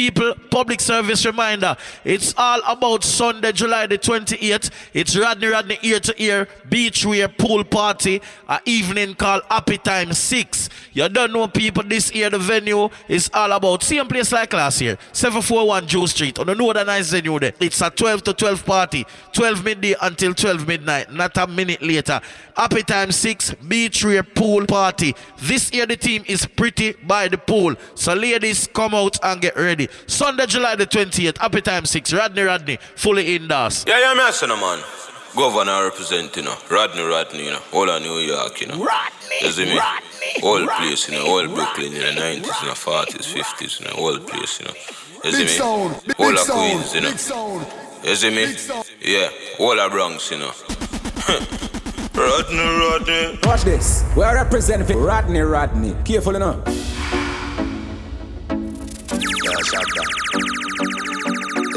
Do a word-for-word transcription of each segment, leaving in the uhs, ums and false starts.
People, public service reminder, it's all about Sunday, July the twenty-eighth. It's Rodney Rodney Ear to Ear beach wear pool party, an evening called Happy Time six. You don't know, people, this year the venue is all about same place like last year, seven forty-one Jew Street, on the northern nice venue there. It's a twelve to twelve party, twelve midday until twelve midnight, not a minute later. Happy Time six, beach wear pool party. This year the theme is Pretty by the Pool. So ladies, come out and get ready. Sunday, July the twentieth, Happy Time six, Rodney Rodney, fully indoors. Yeah, yeah, I'm saying, man. Governor represent, you know, Rodney Rodney, you know, all of New York, you know. Rodney, you see me? Rodney, all place, you know, all Brooklyn, you know, nineties, you know, forties, fifties, you know, all place, you know. You see me? Sound, all of Queens, you know. Sound, you see me? Yeah, all of Bronx, you know. Rodney Rodney. Watch this. We are representing Rodney Rodney. Careful enough. They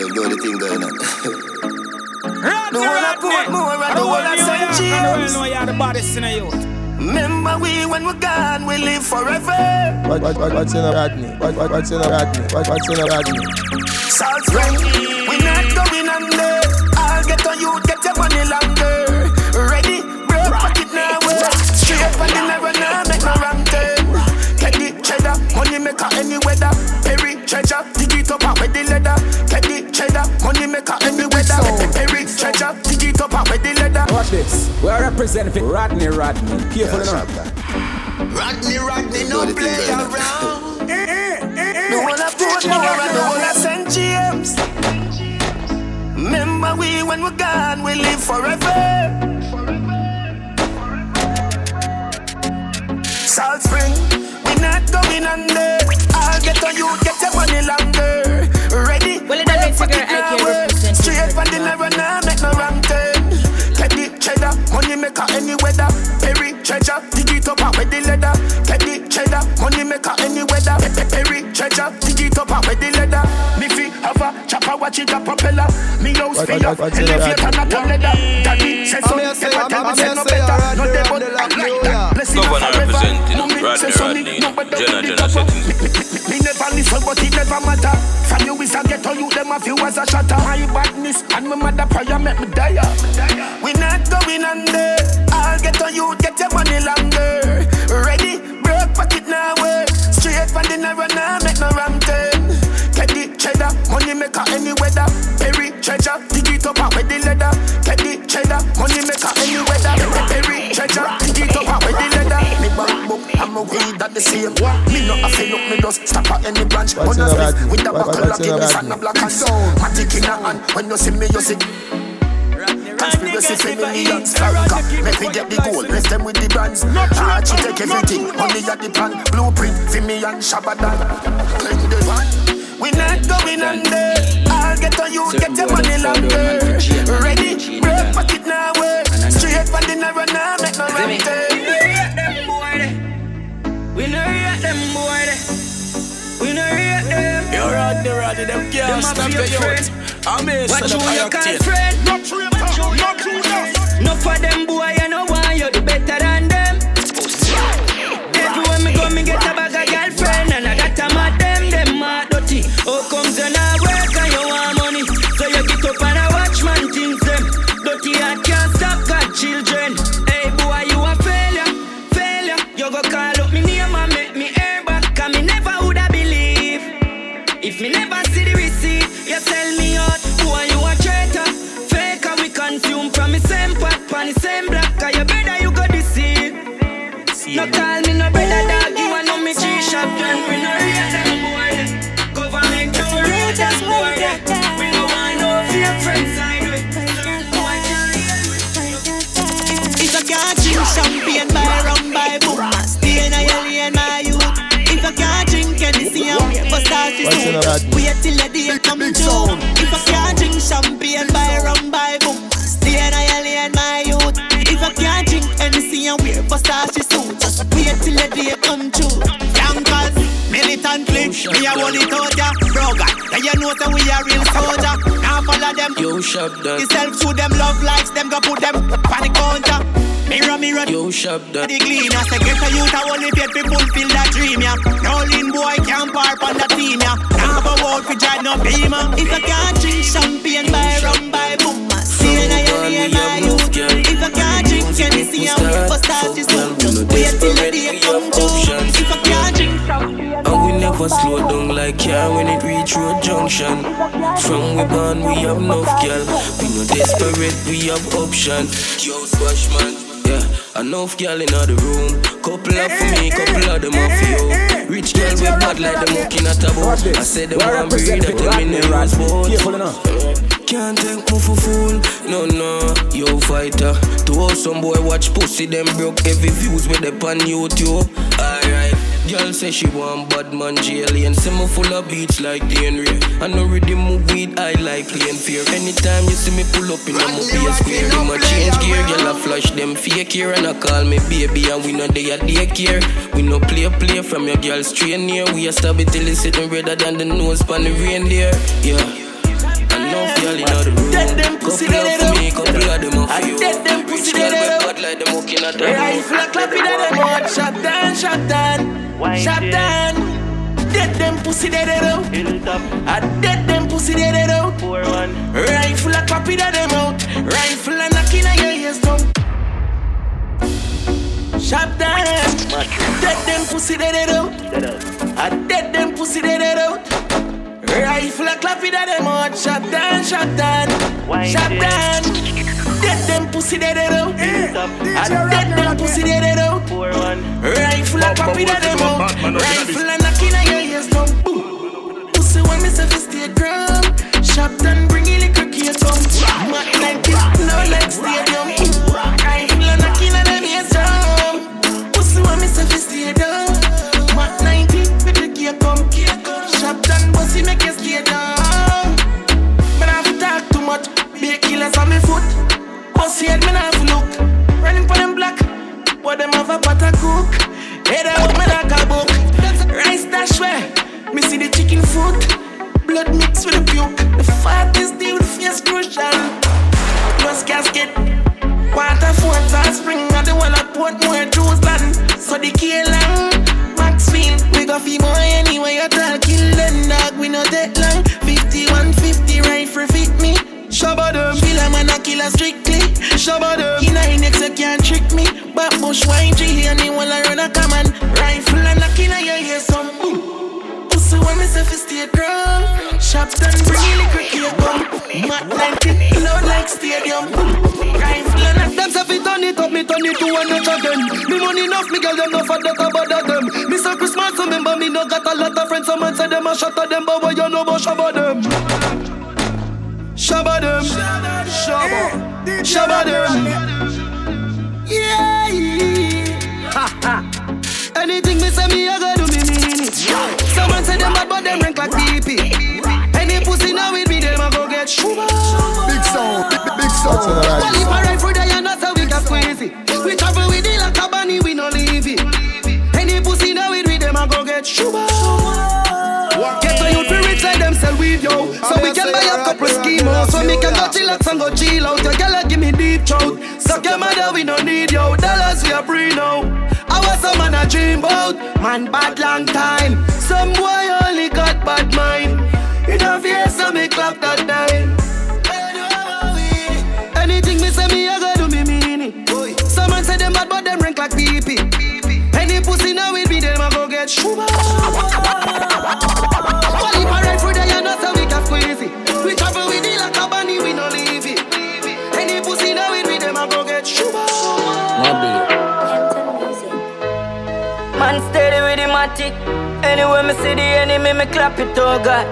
do the thing going on. Rodney, the one I put more and the one I send you. I don't know you're the baddest in the youth. Remember we, when we're gone, we live forever. What, what, what, what's in a Rodney? What, what, what's in a Rodney? What, what's in a Rodney? South Bank, we're not going under. I'll get on you, get your money longer. Ready? Broke pocket now. Straight up on the narrow now, make no wrong turn. Get the cheddar, money maker any weather. Perry treasure, dig it up and wear the leather. Get the cheddar, money maker any weather. Watch this. We are representing Rodney Rodney. Careful enough. Rodney Rodney, no play around. No one I put more and no one I send G Ms. Remember we, when we're gone, we live forever. Forever. Salt Spring, we're not going under. I'll get on you, get your money longer. Ready? Well, it doesn't figure I can represent. Straight from the narrow now, make no wrong turn. Cheddar, money maker any weather. Perry treasure, dig it up and wear the leather. Teddy cheddar, money maker any weather. Perry treasure, dig it up and wear the leather. Me fi have a chopper, watch it a propeller. Me house fi up, elevator not a leather. Daddy say so, every time say no better. No devil like that. Blessing forever. Mommy say so, nobody do the me never listen, but it never matter. From you is a ghetto, you them a few as a shatter. My badness and my mother prayer make me die. We not going under. I'll get on you, get your money longer. Ready? Broke pocket now, eh? Straight from the narrow now, make no wrong turn. Get the cheddar, money maker any weather. Perry treasure, dig it up and wear the leather. Get the cheddar, money maker any weather. Perry treasure, dig it up and wear the leather. Me bang book, I'm a weed at the same. Me not a fail up, me just stop at any branch. On the streets with a buckle of games and a black hand. Matic in a hand, when you see me, you see. Conspiracy feminine, star cop. Make me get the gold, bless them with the brands. Archie take everything, money at the plan. Blueprint, for me and Shabadan. Claim the one. We not going under. I'll get on you, get your money longer. Ready, break pocket now, eh. Straight for the narrow now, make no wrong turn. We know you at them boy. We no rate them. You're Rodney Rodney, them can't stop the youth. I'm here to the fire octane. Not true, not true, not true, not true. Enough of them boy, you know why you're the better than them. Everywhere me go, me get a bag of girlfriend. And I got a mad them, them mad dirty. How comes you not work and you want money? So you get up and I watch man things them. Dirty heart can't stop got children. Hey boy, you a failure, failure. You go call up me name and make me air back. Cause me never would have. If me never see the receipt, you sell me out. Boy, you a traitor, faker. We consume from the same pot, from the same block. Cause you better you go deceive. No call me no brother, dog. You a know me G shop. Then we no real them boy. Government no real them boy. We no want no fear friends sideways. Certain boy can real with. If I can't drink champagne, buy rum, buy boom. Stay in a alien, my youth. If I can't drink anything, but start to soon. Wait till the day comes down. If I can't drink champagne, buy rum, buy boom. Stay in alien, my youth. If I can't drink anything, but start to soon. Wait till the day comes true. Campers, militantly, me a hold it out ya. Bro, God, that you know that we are real soldier. Now follow them. You shut down. The self to them love likes them, go put them on the counter. Mirror, mirror. You shut down. The cleaner, second for you to only pay people feel that dream, yeah. No lean boy can't park on the team, yeah. Now go out for drive no beamer. If I can't drink champagne, buy rum, buy boom. See and I am I use. If I can't drink Tennessee, I'm here for starches. Just wait till the day comes true. If I can't drink champagne. Never slow down like car when it reach road junction. From we born we have enough girl. We no desperate, we have option. Yo swash man, yeah. Enough girl in the room. Couple up for me, couple of them off you. Rich girls we bad like them walking at a boat. I said them want breed up them in the rose boat. Can't take me for fool, no no. Yo fighter, to all some boy watch pussy them broke every views with them on YouTube. Alright. Girl say she want bad man jelly and summer full of beats like D N R. I know ready move weed, I like plain fear. Anytime you see me pull up in a movie square, you ma change gear, girl I flash them fake here and I call me baby and we no day a daycare. We no play play from your girl straight near. We a stab it till it's sitting redder than the nose pan the reindeer. Yeah, enough girl in the room. Couple up for me, couple of them off you. Rich girl we bad like them walking at the road. Right flat clapping at the board, shut down, shut down. Shut down, dead them pussy dead out. I dead them pussy dead out. Rifle a clap it at them out. Rifle a knocking at your ears down. Shut down, dead them pussy dead out. I dead them pussy dead out. Rifle a clap it at them out. Shut down, shut down, shut down. Dead them pussy dead out. I dead them pussy dead out. Rifle a copy that them out. Rifle a knocking at your ears down. Pussy when me say this stay girl. Shop done bring it like a case on. Mac like this, no like stadium. Rifle a knocking at them ears down. Pussy when me say this stay down. Mac ninety with the gear come. Shop done pussy make it stay down. Man I have talk too much. Be a killers on me foot. Pussy head man I have look. Running for them black. What them have a pot of cook? Head out me like a book. Rice dash where? Me see the chicken foot. Blood mixed with the puke. The fattest deal with face crucial. Plus casket. Water forts and spring. At the wall of Portmore, Jerusalem. So the K-Lang, Maxfield. We got fee boy anyway. You tell kill them dog. We no take long. fifty-one fifty rifle fit me. Shabba them. Kill a man a killer strictly. Shabba them. He not in exec can't trick me. But bush wine tree and he wanna run a command. Rifle and a killer, you hear some boom. Pussy when me say fi stay girl. Shop done bring it like a cake bomb. Mac ninety loud like stadium. Rifle and a them say fi turn it up, me turn it to one hundred of them. Me money enough, me girl them no fat that about them. Me so Christmas remember me no got a lot of friends. Some man say them a shatter them, but what you know about shabba them? Shabba them, shabba, shabba them. Yeah, ha ha. Anything me say me I go do me mean it. Someone say them bad but them rank like D P. Any pussy now with me them I go get shuba. Big sound, big sound. Well if I ride through there you know so we got crazy. We travel with it like a bunny we no leave it. Any pussy now with me them I go get shuba. Yo, so we can buy a couple schemos. So me can go chillax and go chill out. Your girl give me deep throat. Suck your mother, we no need yo. Dollars we are free now. I was a man I dream about. Man bad long time. Some boy only got bad mind. It a face so me clap that time. Anything me say me I go do me mean it. Some man say them bad but them rank like pee-pee. Any pussy now with me them I go get shuba. Anyway, me see the enemy, me clap it, oh God.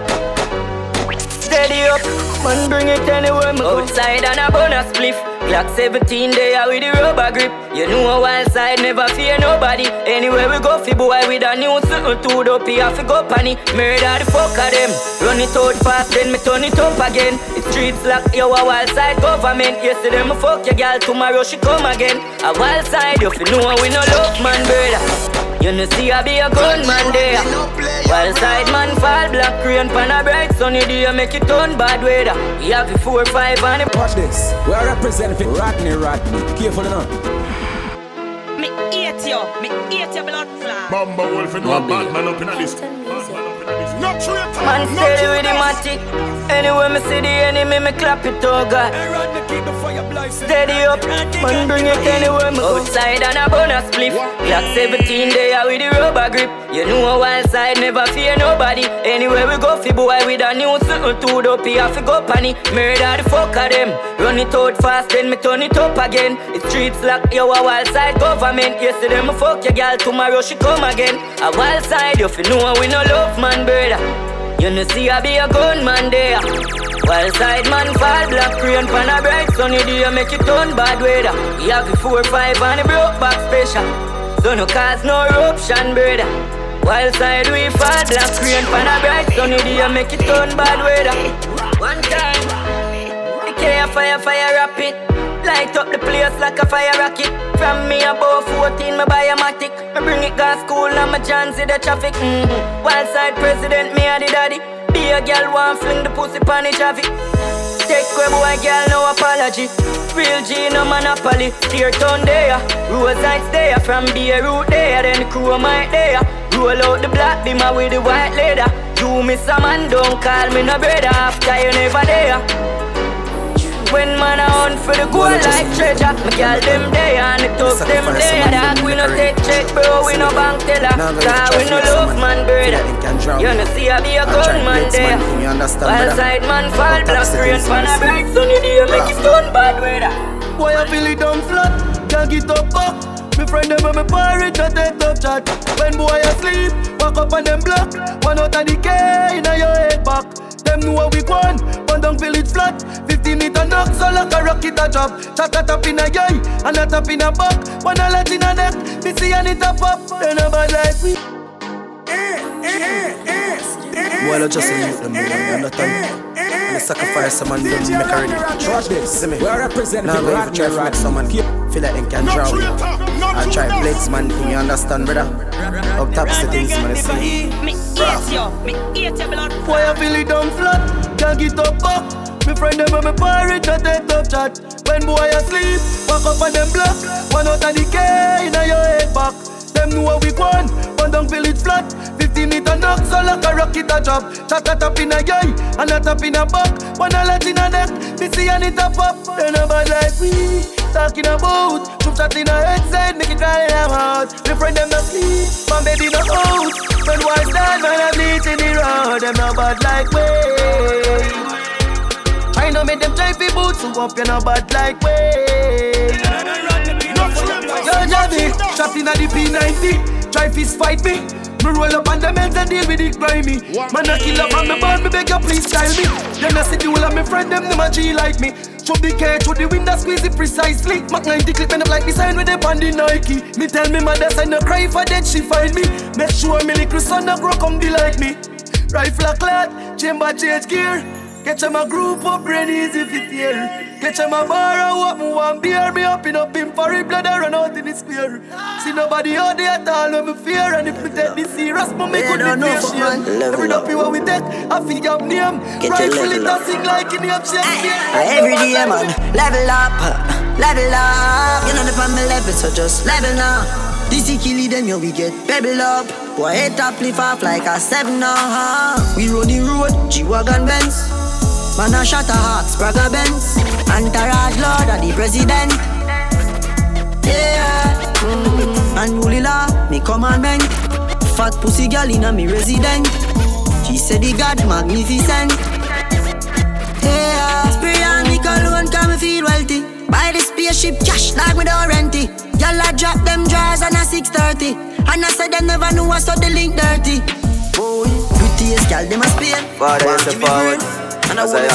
Steady up, man bring it anywhere, me outside and a bonus spliff. Glock seventeen day out with the rubber grip. You know a wild side, never fear nobody. Anywhere we go, fi boy with a new suit, two dopey, I fi go panny. Murder the fuck of them. Run it out fast, then me turn it up again. It's streets like yo, a wild side government. Yesterday me fuck your girl, tomorrow she come again. A wild side, you fi know we no love man, brother. You know see I be a gunman there. Wild side man fall black rain pan a bright Sunny day make it turn bad weather. We have the four, five and the... Watch this. We are representing Rodney, Rodney. Careful enough. Me eat you. Me eat your blood flag. Bamba Wolf and one bad man up in a list. Not true. Man steady with the matic. Anyway, me see the enemy, me clap it, oh God. Steady up, man bring it anywhere. Me outside and a bonus flip. Black seventeen there with the rubber grip. You know a wild side, never fear nobody. Anywhere we go, fi boy with a new suit. Two dopey, I fi go panny. Murder the fuck of them. Run it out fast, then me turn it up again. It streets like yo a wild side government. Yesterday me fuck your girl, tomorrow she come again. A wild side, you fi know we no love man, brother. You no see I be a gunman there. Wild side man fall, black rain pan a bright sunny day, make it turn bad weather. We have the four, five and the broke back special. So no cause no eruption, brother. Wild side we fall, black rain pan a bright sunny day, make it turn bad weather. One time, decay a fire, fire rapid. Light up the place like a fire rocket. From me above fourteen, me buy a matic. Me bring it gas school and me jans in the traffic. Mm-hmm. Wild side president, me a the daddy. Be a girl, one fling the pussy pan the traffic. Take away boy girl, no apology. Real G, no monopoly. Tear town there, rose lights there. From beer root there, then the crew might there. Roll out the black beamer with the white leather. You miss a man, don't call me no brother. After you never there. When man a hunt for the gold like treasure, me girl them there and the top them there. Dog we no take check bro, we no bank teller. Cause we no love man brother. You no see I be a gunman there. Wild side man fall, black rain pan a bright sunny day, make it turn bad weather. Boy I feel it down flat, can't get up up. Me friend them a me porridge a take up chat. When boy asleep, walk up on them block. One out of the K inna your head back. Them know we gone, one down village flat. Fifteen it a knock, so like a rocket a drop. Chat a tap in a yai, and a tap in a buck. One a lot in a neck, me see and it a pop. Then a bad life we well, I just salute them, you understand? And I sacrifice some and them make a ready. Watch this, see me. We are representing now going to try to make someone feel like they can drown. I try plates man, you understand brother? Up top the things man, see me. Me eat your blood. Why I feel it down flat, can't get up back. Me friend them and me porridge a take up chat. When boy asleep, walk up on them block. One out of the K inna your head back. Them know we gone, one down village flat. Fifteen it a knock, so like a rocket a drop. Chat a tap in a guy, and a tap in a buck. One a lot in a neck, me see and it a pop. Then a bad life we talking about. Troop chat in a headset, make it cry in a mouth. Me friend them not sleep, my baby not out. When wise dad, man a bleach in the road. Them not bad like way. I know make them try fi boots, so up you not bad like way. Yo, Javi, shot inna the P ninety. Try fist fight me. Me roll up on the men's and deal with it grimy. Man a kill up on me ball, me beg you please style me. Then I see the whole of me friend them, them a G like me. Chop the K through the window, squeeze it precisely. Mac ninety clip end up like the sign with them on the Nike. Me tell me mother sign no cry for dead, she find me. Make sure me little son no grow come be like me. Rifle a clad, chamber change gear. Catch em a group of brainies if it here. Catch em a bar and walk me one beer. Me up in a pimp for it, blood I run out in the square. See nobody out there at all when me fear. And if me take this serious, me make good the nation. Every doppy what we take, I feel your name. Rightfully to sing like in the upshape. Every day man, level up, level up. You know the family level, so just level now. This is killing them, yo, we get pebble up. Boy, head up, lift off like a seven now. Huh? We run the road, G-Wagon Benz. Man a shot a Hawks, Braga Benz. Entourage Lord of the President. Yeah, mm. And rule law, me commandment. Fat pussy girl in a me resident. She said the God magnificent. Yeah, spray on me cologne, come feel wealthy. Buy the spaceship, cash like without renty. Y'all a drop them drawers on a six thirty. And I said them never knew I saw the link dirty. Boy, prettiest girl, them a spin. Father is a forward. And I want to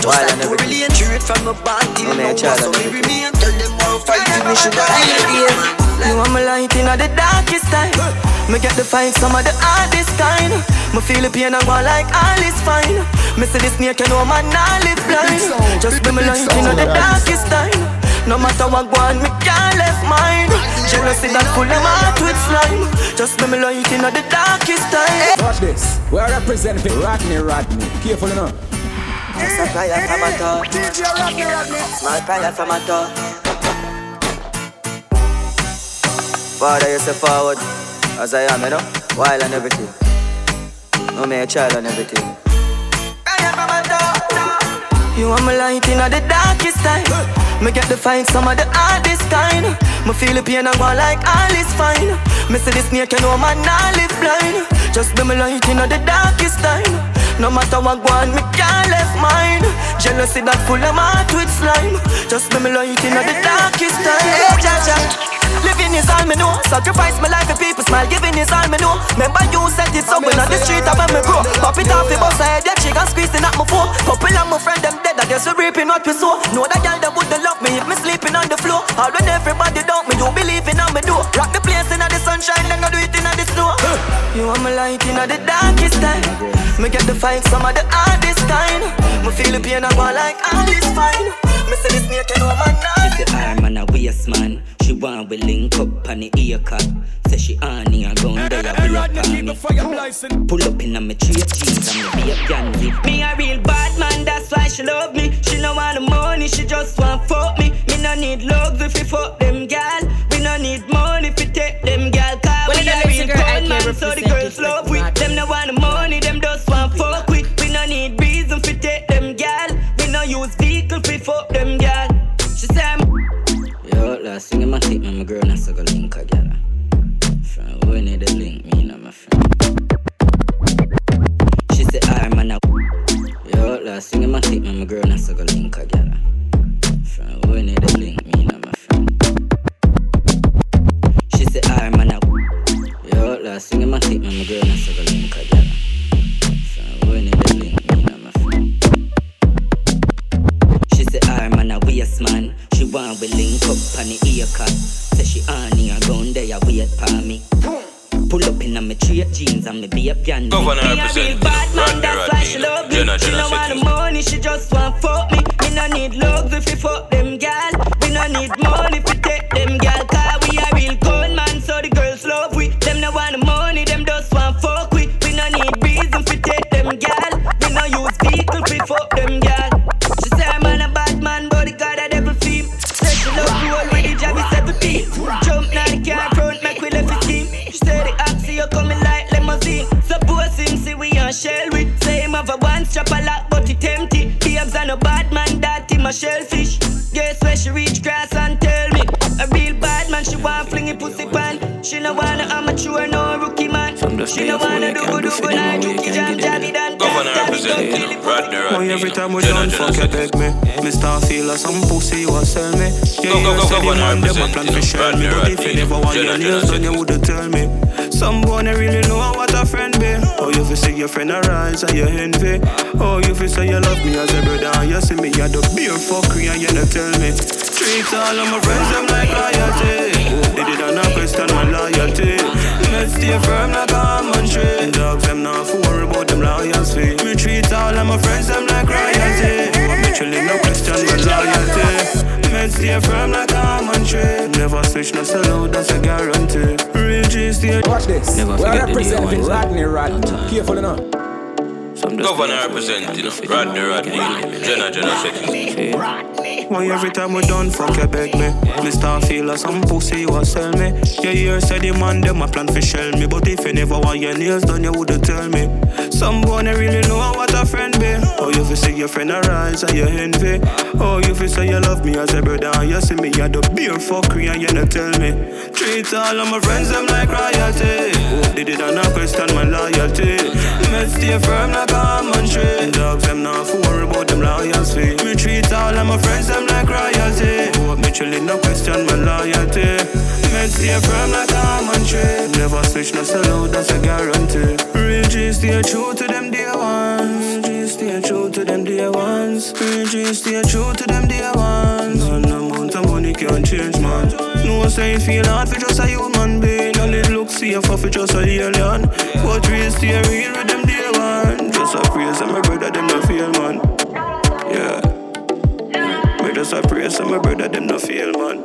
fall in love just like Corey Lane. Curate from a band till no one saw me remain. Tell them how fighting we should have been. You want me lighting at the darkest time. Me get to find some of the hardest kind. Me feel the pain and go like all is fine. Me see the snake and no man I live blind. Just be me lighting at the darkest time. No matter what one, me can't left mine. Jealousy that full of heart with slime. Just me me light in the darkest time. Watch this, we are representing Rodney, Rodney. Careful enough. Just a player from a top. D J Rodney, Rodney. Small player from a top. Father, you say forward as I am, you know. Wild and everything. No me a child and everything. Player from a top. You want me light in the darkest time. Me get the fight, some of the hardest kind. Me feel the pain and go like all is fine. Me see the snake, you know man, I live blind. Just be me light in the darkest time. No matter what go on, me can't left mine. Jealousy that full of heart with slime. Just be me light in the darkest time. Hey, cha cha. Living is all me know. Sacrifice my life for people smile. Giving is all me know. Remember you said it so when on the street I when me grow. Pop it off the bus, I had that chick and squeezing at my phone. Couple of my friend them dead, I guess we reaping what we sow. Know that girl them wouldn't love me if me sleeping on the floor. All when everybody doubt me, you believe in how me do. Rock the place in the sunshine, then I do it in the snow. You want me light in the darkest time. Me get the fight, some of the hardest kind. Me feel the pain, I go like all is fine. Me see the snake, you know man, I see arm and a waist man. She want we link up and the ear cup. Say she on here, gun there, we up on me. Pull up in a me cheap jeans and me be a gandy. Me a real bad man, that's why she love me. She no want the money, she just want fuck me. Me no need love if you fuck them gal. We no need money if you take them gal. Cause well, we a real bad man, so the girls love we. Them no want the money, them just want fuck we. We no need reason if you take them gal. We no use vehicle if you fuck them gal. She say I'm yo, last thing I'ma take me, my girl not so go link a gal. Friend, we need a link, me and my friend. She say I man a yo, last thing I'ma take me, my girl not so go link a gal. Friend, we need a link, me and my friend. She say I man a yo, last thing I'ma take me, my girl not so go link a gal. Friend, we need a link, me and my friend. She say I man a waste man. She want we link up and the ear cut. Say she on here, gun there, you wait for me. Pull up in my straight jeans and me be a piano. Me a real bad man, that's why she love me. She no want the money, she just want fuck me. Me no need love if you fuck them gal. We no need money if you take them gal. Cause we a real con man, so the girls love we. Them no want the money, them just want fuck we. We no need reason if you take them gal. We no use people if you fuck them gal. She say I'm a bad man, but the god a devil theme. Say she love the world with the job is everything. Jump now the car front, make we left the team. She say the oxy you coming like limousine. Suppose him see we on shell with. Say him have a one strap a lot but it empty. Babes and a bad man that him a shellfish. Guess where she reach grass and tell me. A real bad man she want fling it pussy pan. She no wanna amateur no rookie man. She no wanna do go do go like Juki Jam Javi Dan. Governor representing Rodney Rodney. Every time we done fuck you beg me. Me start feel like some pussy you a sell me. Yeah you said the man dem a plan for shell me. But if you never want your nails done you woulda tell me. Someone really know what a friend be. Oh you fi see your friend arise and you envy. Oh you fi say you love me as a brother and you see me a do beer fuckery and you no tell me. Treat all of my friends them like royalty. They did not question my loyalty. Me stay firm like a almond tree. Dogs them not for worry about them lions fee. Me treat all of my friends them like royalty. Me chillin' no question my loyalty. Me stay firm like a almond tree. Never switch no sell out, that's a guarantee. Real G stay. Watch this. Never forget the day ones. Rodney, Rodney. Careful enough. Governor representing Rodney Rodney. Jenna Jenna second. Why every time we done fuck you beg me. Me start feel like some pussy you a sell me. You hear say the man dem a plan fi shell me. But if you never want your nails done you woulda tell me. Someone really know what a friend be. Oh you fi see your friend arise and you envy. Oh you fi say you love me as a brother and you see me a do beer fuckery and you no tell me. Treat all of my friends them like royalty. They did not question my loyalty. Me stay firm like common tree. Dogs them not for worry about them lions fee. Me treat all of my friends them like royalty. Hope me chillin' no question my loyalty. Me stay firm like common tree. Never switch no sell out, that's a guarantee. Real G stay true to them dear ones. Real G stay true to them dear ones. Real G stay true to them dear ones. No amount of money can change man. No say it feel hard for just a human being. No need look see for for just a alien. But real stay real with them dear ones. So praise and my brother, them no feel man. Yeah. Me just a prayer, so my brother them no fail, man.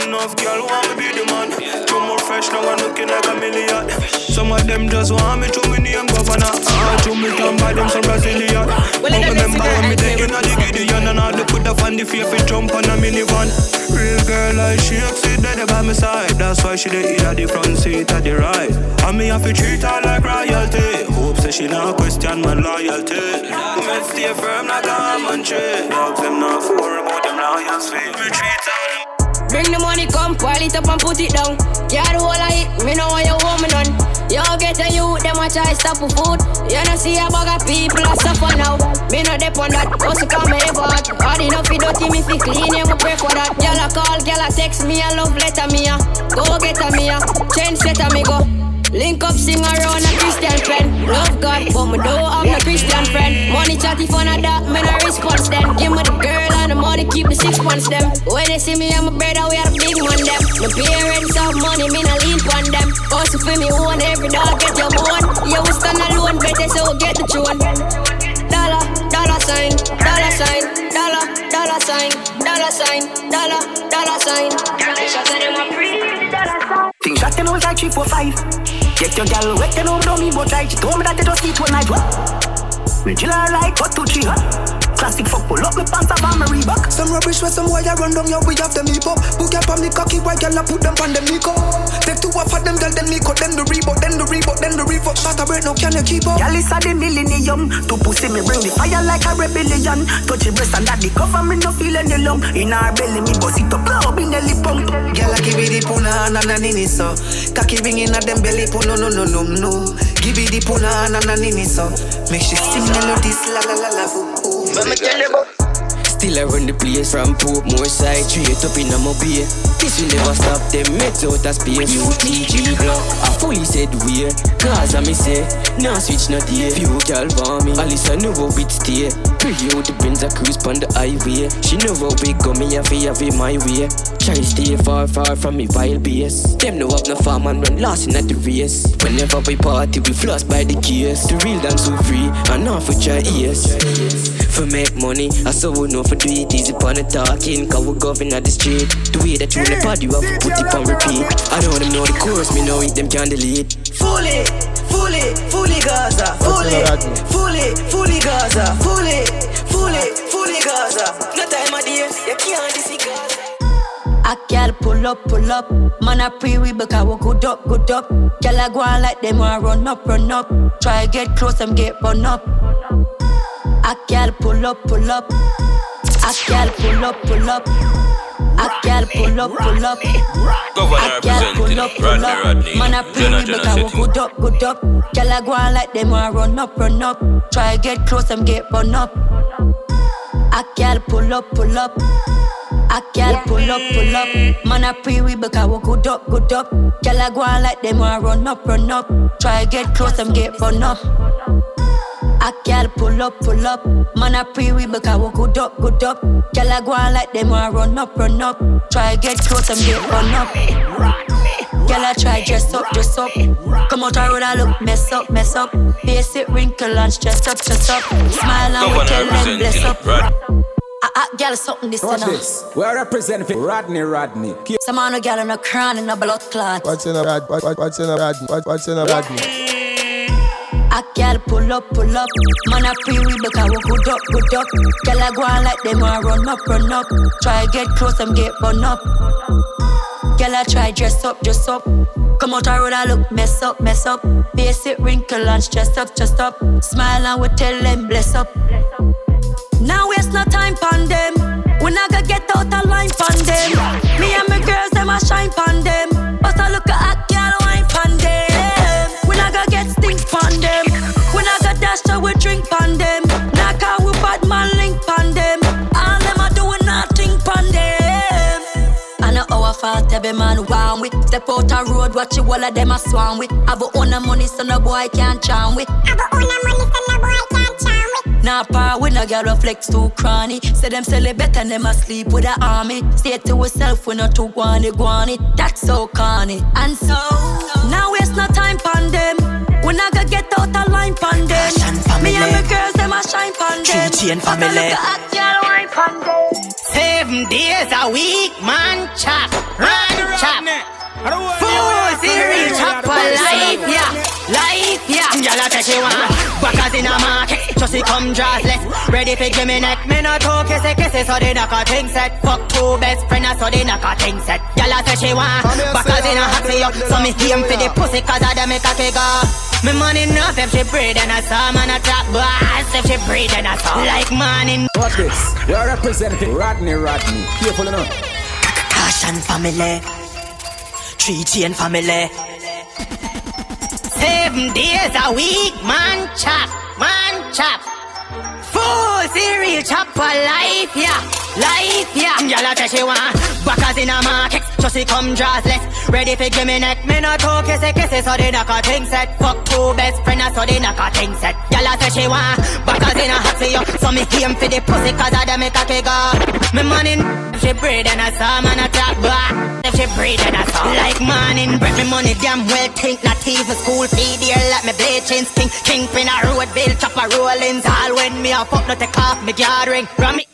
Enough girl want me be the man. Too more fresh, now I'm looking like a million. Some of them just want me to me name governor. I to me down by them some Brazilian. But remember when me taking a degree, and all the put up on the fear for jump on a minivan. Real girl like she sit there by my side. That's why she dey eat at the front seat at the right. And me have to treat her like royalty. Hope say she not question my loyalty. Me stay firm like a almond tree. Dogs them not for about them lions feet. Me treat all. Bring the money, come pile it up and put it down. Yeah, the whole of it, me know what you want me done. You get a youth, them a try stop with food. You don't see a bag of people a suffer now. Me no dep on that, also come ever hot. Hard enough you don't keep me fi clean, you pray for that. Y'all a call, y'all a text me, a love letter me a. Go get a me a, change set a me go. Link up, sing around a Christian friend. Love God, but me don't have no Christian friend. Money chatty for a dark, me no response them. Give me the girl and the money, keep the six months them. When they see me and my brother, we are the big man them. My parents have money, me no lean on them. Also for me own, every dollar get your own. You will stand alone, better so get the tune. Dollar, dollar sign, dollar sign, dollar, dollar sign, dollar sign, dollar, dollar sign. Things shot them was like three, four, five. Get your girl wet and over on me, but like she told me that they just eat one night. We chill her like cut to three, huh? Classic fuck, pull up my pants up on my Reebok. Some rubbish with some wire run down your way off them hip-hop. Book up on me cocky, white girl, I put them on them Nico. Take two off of them girl, then Nico, then the Reebok, then the Reebok, then the Reebok. Shot a break, no can you keep up? Girl, it's a the millennium. To pussy me, bring the fire like a rebellion. Touch your breast and that the cover, me no feel any lump. In our belly, me bust it up, blow up in the lip pump. Girl, I give me the puna, na na nini so. Cocky ringing at them belly, puna, no no no no. Give me the puna, na na nini so. Make she sing melodies, la la la la. Let me tell you about. Still I run the place from Pope Moore side. Straight up in a mobile. This will never stop them. Met out of space. U T G block. I fully said we're. Cause I me say. Now switch not here. Few girl want me. Alyssa know how it stay. Pretty out the Benz a cruise on the highway. She know how we go. Me have it, have it my way. Try stay far, far from me wild base. Them no up no farm and run lost in at the race. Whenever we party we floss by the case. The real dance so free and not for your ears. For make money, I saw no for do it easy pon the talking. Cause we govern at the street. The way that you in the party, you have to put it on repeat. I know them know the chorus, me know it, them can delete. Fully, fully, fully Gaza. Fully, fully, fully Gaza. Fully, fully, fully Gaza. No time of day, you can't see Gaza. A girl pull up, pull up. Man a pre-wee because we good up, good up. Girl a go on like them want run up, run up. Try get close, them get run up. A girl pull up, pull up. A girl pull up, pull up. A girl pull up, pull up. A girl pull up, pull up. Man a pre-wee because we good up, good up. Girl a go on like them want run up, run up. Try get close, them get run up. A girl pull up, pull up. A girl pull up, pull up. Man a pre-wee because we good up, good up. Girl a go on like them want run up, run up. Try get close, them get run up. A girl pull up, pull up. Man a pre-wee because we good up, good up. Girl a go on like them want run up, run up. Try get close, them get run up. Girl a try dress up, dress up. Come out and road a look, mess up, mess up. Face it, wrinkle and stress up, stress up. Smile and we tell them bless up. I uh, girl something this watch enough. This. We are representing Rodney Rodney. Some man no girl in a crown in a blood clot. What's in a Rod? What, what's in a Rod? What, what's in a Rodney? A girl pull up, pull up. Man a pre-wee because we good up, good up. Girl a go on like them want run up, run up. Try get close, them get run up. Girl a try dress up, dress up. Come out and road a look, mess up, mess up. Face it, wrinkle and stress up, stress up. Smile and we tell them bless up. Now waste no time pon them. We not gonna get out of line pon them. Me and my girls, them a shine pon them. But I look at a girl, wine pon them. We not gonna get stink pon them. We not gonna dash till we drink pon them. Knock out we bad man link pon them. All them a doing nothing pon them. I know how I felt every man want with. Step out a road, watch you all of them a swan with. Have a own a money, so no boy can't charm with. Have a own a money, so no boy can't charm with. Nah, pa, we no girl flex too cranny. Say them sell it better than them a sleep with a army. Stay to yourself, we not too guani guani. That's so corny. And so, now waste no time pon them. We not gonna get out of line pon them. Me and my girls, them a shine pon them. But I look at y'all wine pon them. Hey. seven days a week, man chop, man chop. Food series chop for life, yeah, life, yeah. Y'all take it one, backers in a market, just it come dressless. Ready for give me neck, me no talk kissy kissy, so they knock a thing set. Fuck two best friends, so they knock a thing set. Y'all take it one, backers in a happy up, so me aim for the pussy 'cause I dem make a kick up. My money enough if she breathe and I saw man a top boss if she breathe and I saw like money. What this? You're representing Rodney Rodney. Careful enough. Kakakashan family. Three chain family. Seven days a week, man chop, man chop. Full cereal chop for life, yeah, life, yeah. Y'all say she want backers in a market, just she come dressless. Ready for give me neck, me no talk kissy kissy, so they knock a thing set. Fuck two best friends, so they knock a thing set. Y'all say she want backers in a happy up, so me aim for the pussy 'cause I dem make a kick up. Me money if she breathe and I saw man a top bar. If she breathe and I saw like morning breath. Me money damn well think not even school fee dear like me bleaching skin. Kingpin a road bill, chopper rollings all when me a fuck no take off me gathering from me.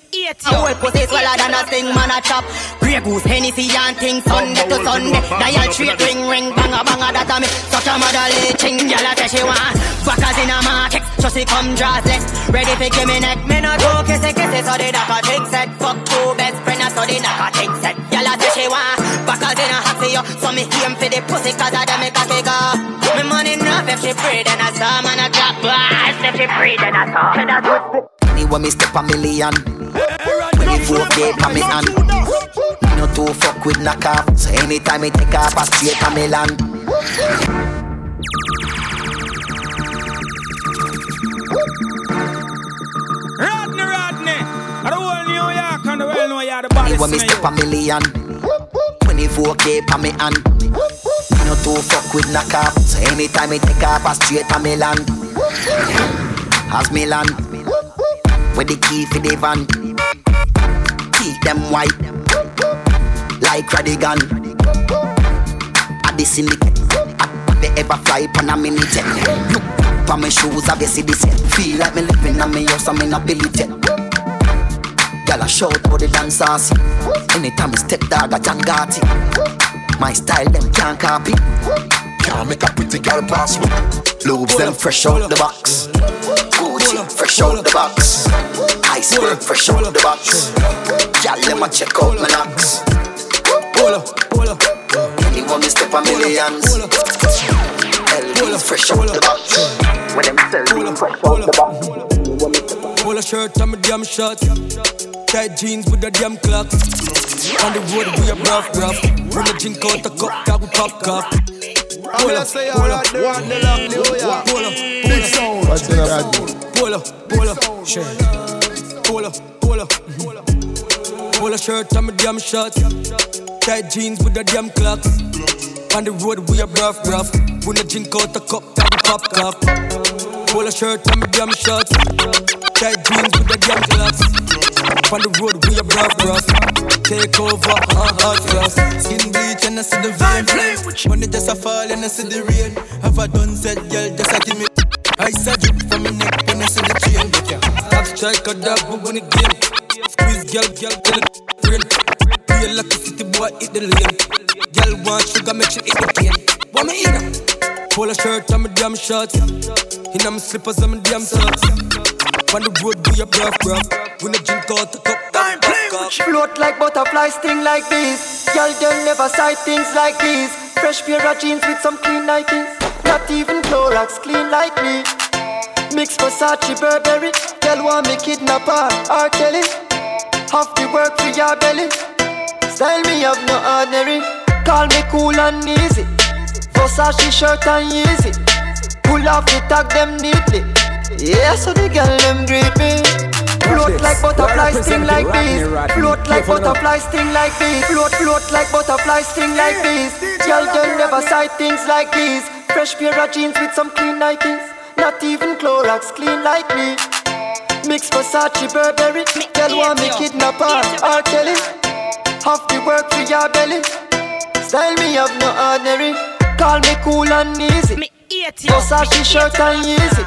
I will possess well than a thing, man a chop. Grey goose, Hennessy and things, Sunday to Sunday. Dial straight ring ring, banga banga that a me. Such a mother leeching, y'all say she want backers in a market, so she come dressless. Ready for give me neck, me no go kissy kissy, so they knock a drink set. Fuck two best friends, so they knock a drink set. Y'all say she want backers in a happy yo, so me aim for the pussy 'cause I dem make a figure. Me money enough if she breathe and I saw man a drop blast. If she breathe and I saw, and that's what. When me step a million, when me four day pa me hand, me no too fuck with knock off. So anytime me take off, I straight pa me land. Rodney, Rodney, I the whole New York and the world know you're the baddest. When me step a million, when me four day pa me hand, me no too fuck with knock off. So anytime me take off, I straight pa me land. As me land. With the key for the van, keep them white like Radigan. At the syndicate, at the ever fly pan a mini jet. Look for my shoes, I see this set. Feel like me living on my house, I'm in a billy jet. Y'all a shout for the dancers. Anytime I step dog a John Gotti. My style them can't copy. Can't make a pretty girl pass me. Lobes them fresh out the box. Fresh out the box, iceberg fresh out the box. Y'all let me check out my knocks. Any woman step on millions. L V fresh out the box. When them sell me fresh out the box. Polo shirt and my damn shorts, tight jeans with the damn clock. On the road we a rough rough. When the drink out the cup, that we pop cup. Pull up, pull up, pull up, pull up, big sound, pull up, pull up, pull up, pull up, pull up shirt and my damn shorts, tight jeans with the damn clocks. On the road we a rough, rough. When I drink out the cup, tap the pop cup. Pull up shirt and my damn shorts, tight jeans with the damn clocks. On the road we a rough, rough. Take over, uh, hot glass. Skin bleach and I see the vein. Money just a fall and I see the rain. Have a done set, girl, just a timid. I said drip from my neck when I see the chain. Top strike or dab, we win the game. Squeeze girl, girl, girl, girl, girl. Real lucky city boy, hit the lane. Girl want sugar, make sure hit the cane. Want me in? Polo shirt and my damn shorts. In my slippers and my damn socks. On the road, do your breath, breath. When I drink out the cup. Float like butterflies, sting like this. Y'all don't never sight things like this. Fresh pair of jeans with some clean Nikes. Not even Clorox clean like me. Mix Versace, Burberry. Y'all want me kidnapper, R. Kelly. Half the work for your belly. Style me up no ordinary. Call me cool and easy. Versace shirt and Yeezy. Pull off the tag them neatly. Yeah, so the girl them greet me. Float like butterflies, sting like this. Float like butterflies, sting like this. Float, float like butterflies, sting like this. Y'all don't never sight things like this. Fresh pair of jeans with some clean Nikes. Not even Clorox clean like me. Mix Versace, Burberry. Y'all want me kidnapper, R. Kelly. Half the work for your belly. Style me up no ordinary. Call me cool and easy. Versace shirt and Yeezy.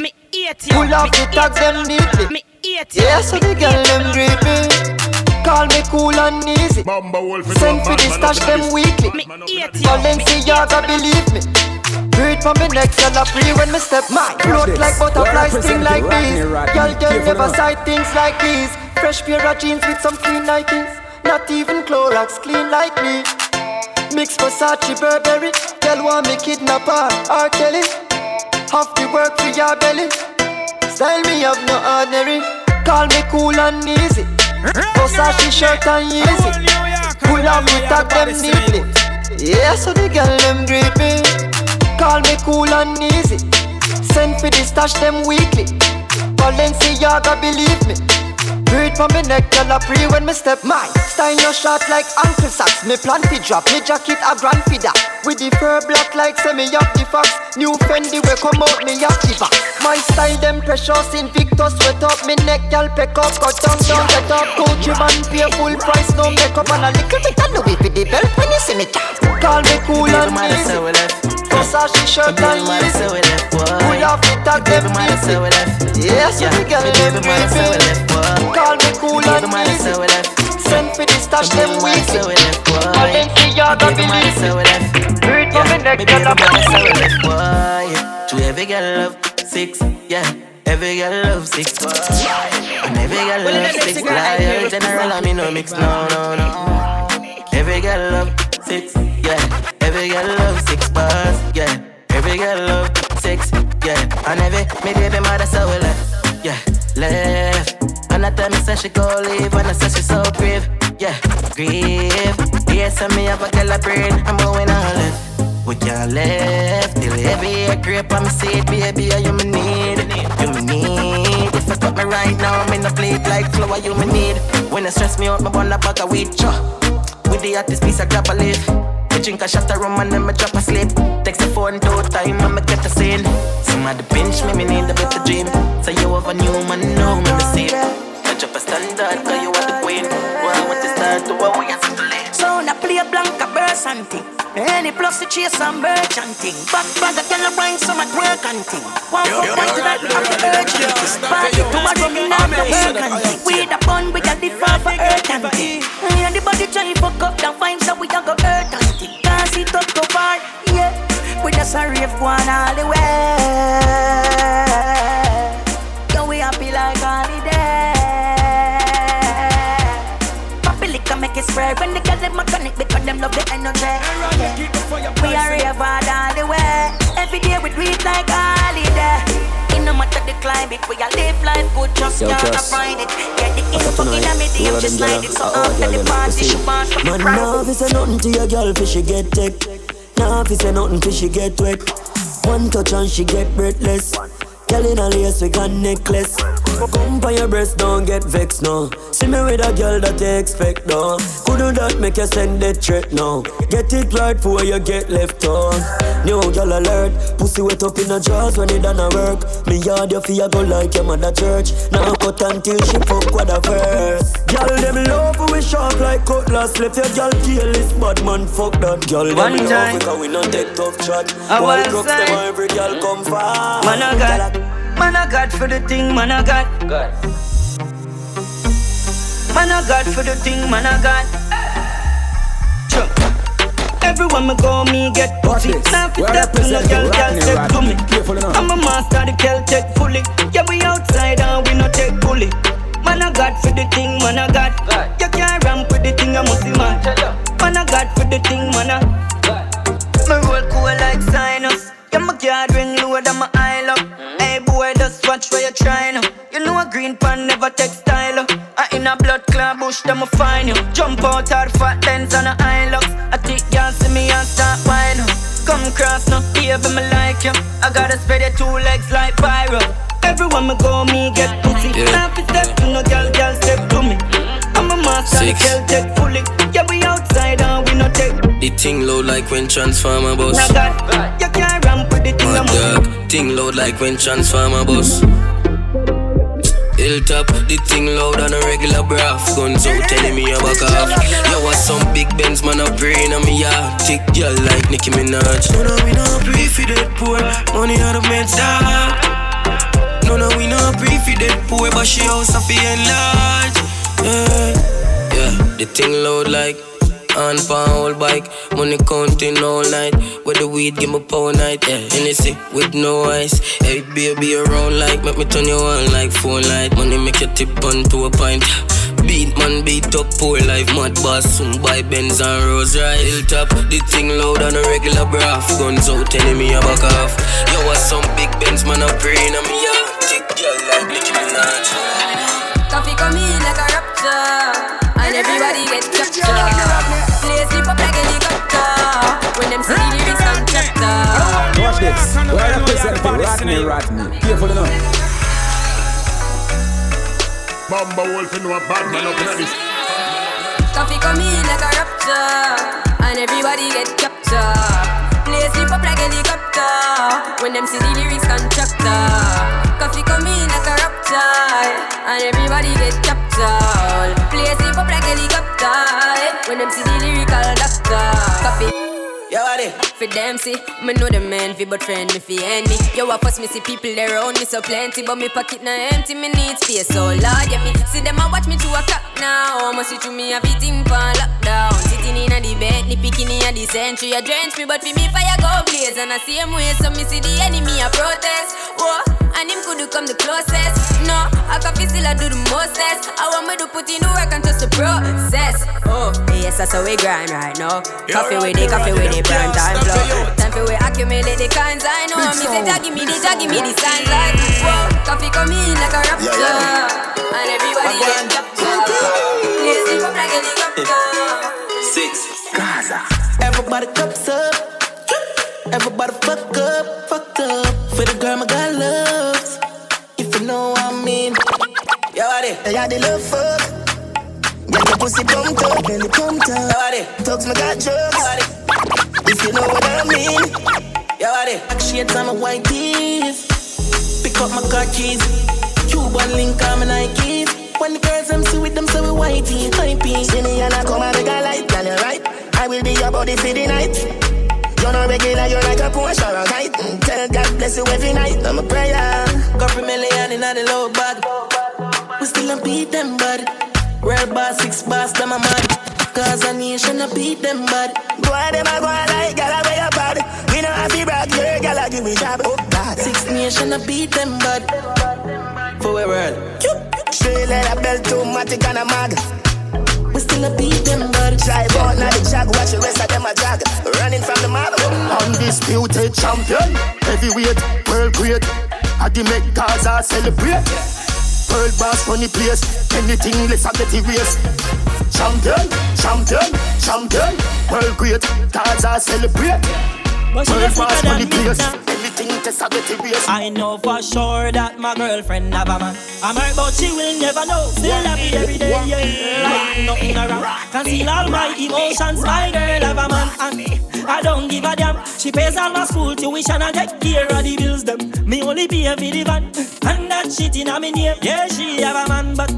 Pull off the tag them neatly. Yeah, so the girl them dripping. call me cool and easy. Send for this stash them weekly. Balenciaga believe me. Breathe for me next and I free when me step. My float like butterflies, sting like bees. Y'all girl never sight things like these. Fresh pair of jeans with some clean Nikes. Not even Clorox clean like me. Mix Versace, Burberry. Girl want me kidnap her, R. Kelly. Half the work for your belly. Style me up no ordinary. Call me cool and easy. Versace shirt and easy. Pull off me tag them neatly. Yeah, so the girl them greet me. Call me cool and easy. Send for the stash them weekly. Balenciaga believe me. Breathe for me neck, girl, I pray when me step. My style your shot like Uncle Sacks. Me plan to drop, me jacket a grand feeder. With the fur black like semi up the fox. New Fendi will come out, me up the back. My style them precious, Invictus sweat up. Me neck, girl, pick up, cut down, down, get up. Gucci man, pay full price, no makeup. And a little bit of Louis for the belt when you see me down. Call me cool and easy. Versace shirt and easy. Pull off the tag, them easy. Yes, yeah, so the girl, them easy. Call me cool and easy. Send for the stash them weekly. Balenciaga believe me. Breathe for me neck and I'm on. To every girl love six, yeah. Every girl love six, and every girl love six. Liar general, I mean no mix, no, no, no. Every girl love six, yeah. Every girl love six bars, yeah. Every girl love six, yeah. And every me baby mother so left, yeah, left. And I tell me say she go leave, and I say she so brave, yeah, grieve. Yes, and me have a girl a brain, I'm going all in. We can't live till every grip on me seat, baby, you me need, you me need. If I cut me right now, I'm in a plate like flour, you me need. When I stress me out, my bun a bag of weed, cho. With the hottest piece, I grab a leaf. I drink a shot of rum and then I drop a sleep. Text the phone two time and I get a scene. Somebody pinch me, me need a better dream. So you have a new man, no me deceive. Up a standard, cause you are the queen. Well, what is that? Do what we have to live. So, now play a blanca burst and thing. Any plus to chase and merchant thing. Back bag, I can't find so much work and thing. One for point to that, I'm the urgent thing. Party to my room, now the work and thing. We the bond, we can differ for earth and thing. And the body trying to fuck up the vibes that we don't go earth and thing. Can't sit up to bar, yeah. We just a rave one all the way. Yo, we happy like holiday. Make it spread when they get them iconic because them love the energy. Yeah. We are rave all the way. Every day we do it like holiday. It no matter the climate, we are live life good, just can't find it. Get the info in a medium, just slide it. So after the party, she wants to cry. Man, now if you say nothing to your girl, fish she get tech. Now if you say nothing, fish she get wet. One touch and she get breathless. Girl in a lace, we got necklace. Come by your breast, don't get vexed now. See me with a girl that you expect now. Couldn't that make you send the threat now? Get it right for where you get left on. New girl alert, pussy wet up in the drawers when it done a work. Me yard your fear go like your mother church. Now cut until she fuck with a verse. Girl them love we sharp like cutlass. Left your girl careless, bad man fuck that. Girl them one love we cause we not take tough shot. One crook them every girl come fast. Man a god. Man a god for the thing, man a god. God. Man a god for the thing, man a god. Chuck. Everyone me go, me get pussy. Now fit up in the girl, girl take to me. I'm a master, the girl take fully. Yeah, we outside and we no take bully. Man a god for the thing, man a god. God. You can't ramp with the thing, I must see man. Man a god for the thing, man a god. Me roll cool like sinus. Yeah, my card ring lower than my eye lock. Hey boy, just watch where you're trying. You know a green pan never textile. I in a blood clot bush, them a find you. Jump out all fat lens on a eye lock. I take y'all see me and start whining. Come cross no here, but me like you. I gotta spread your two legs like viral. Everyone me go, me get pussy. Now if step to no girl, girl step to me. I'm a master, the girl take fully. Yeah, we outside and we no take. The thing low like when transformer bus. Now that, you can't ramp with the thing I must. Thing low like when transformer bus. Hilltop, the thing loud on a regular braff. Guns out telling me I back off. Yo, was some big Benz man a brain on me yard. Thick girl like Nicki Minaj. No, no, we no pray for that poor. Money out of my dog. No, no, we no pray for that poor. But she also feel large. Yeah. Yeah, the thing loud like on for whole bike, money counting all night. With the weed, give me power night. Yeah, anything with no ice. Hey, baby, around like make me turn you on like phone light. Money make you tip on to a pint. Beat man, beat up, poor life, mad boss. Soon buy Benz and Rolls Royce. Hilltop, the thing loud on a regular braff. Guns out, enemy a back off. Yo, I some big Benz man a praying on me. Yeah, thick girl like Nicki Minaj. Coffee come in like a rapture, and everybody get captured. Play sleep up like helicopter when them see the lyrics on chapter. Watch this. We're representing Rodney, Rodney. Careful enough. Bamba Wolf in a bad man up in this. Coffee come in like a rapture, and everybody get captured. Play sleep up like helicopter when them see the lyrics contractor. Coffee come in like a rapture, and everybody get captured. Play sleep up like helicopter when them see the lyrical doctor. Coffee. Yo, what it? For them, see, me know the man, fi but friend, me fi enemy. Yo, I pass me see people there around me so plenty, but me pocket na empty, me need space, so Lord, yeah, me see them a watch me through a cop now. I must see through me a beating for lockdown. Sitting in a debate, ni picking in a the century, I drench me, but fi me fire go blaze, and I see him way, so me see the enemy a protest. Whoa, and him could come the closest. No, I coffee still I do the mostest. I want me to put in the work and trust the process. Oh, yes, that's how we grind right now. Coffee with it, coffee with it. Time for we accumulate the kinds I know. Me say jaggy me the jaggy me the signs like whoa. Coffee come in like a rapture, yeah, yeah. And everybody get captured. Please sleep up like helicopter. Six Gaza. Everybody cups up. Everybody fuck up, fucked up. For the girl my God loves, if you know what I mean. Yo, what it? They are the love fuck. Get your pussy pumped up, belly pumped up. Yo, what it? Talks my God drugs. If you know what I mean, yeah, what it? Black shades on my white teeth. Pick up my car keys. Cuban link on my Nikes. When the girls I'm see with them, so we whitey, hypey. Skinny and I come and make a light, girl, you right. I will be your body for the night. You're not regular, you're like a Porsche or a kite. Tell God bless you every night. I'm a prayer. Couple million in the low bag. We still a beat them, bud. Red bar, six bars, them a mad. Cause I need to beat them, but go on them, I go on like, girl, I wear your body. We don't have to rock, yeah, girl, I give me job, oh God. Six nation to beat them, but for a world straight like a belt, automatic and a mag. We still a beat them, but drive out, not the jog, watch the rest of them a jog. Running from the mob. Undisputed champion, heavyweight, world great. I do make Gaza celebrate. World boss, funny place, anything less than the race. Champion, champion, champion. World great, Gaza celebrate. World fast money players, everything test a better race. I know for sure that my girlfriend have a man. I'm hurt but she will never know. Still happy every day, yeah. Like nothing around. Conceal all my emotions, my girl have a man. And I don't give a damn. She pays all my school tuition and take care of the bills them. Me only pay for the van. And that shit in a me name. Yeah, she have a man but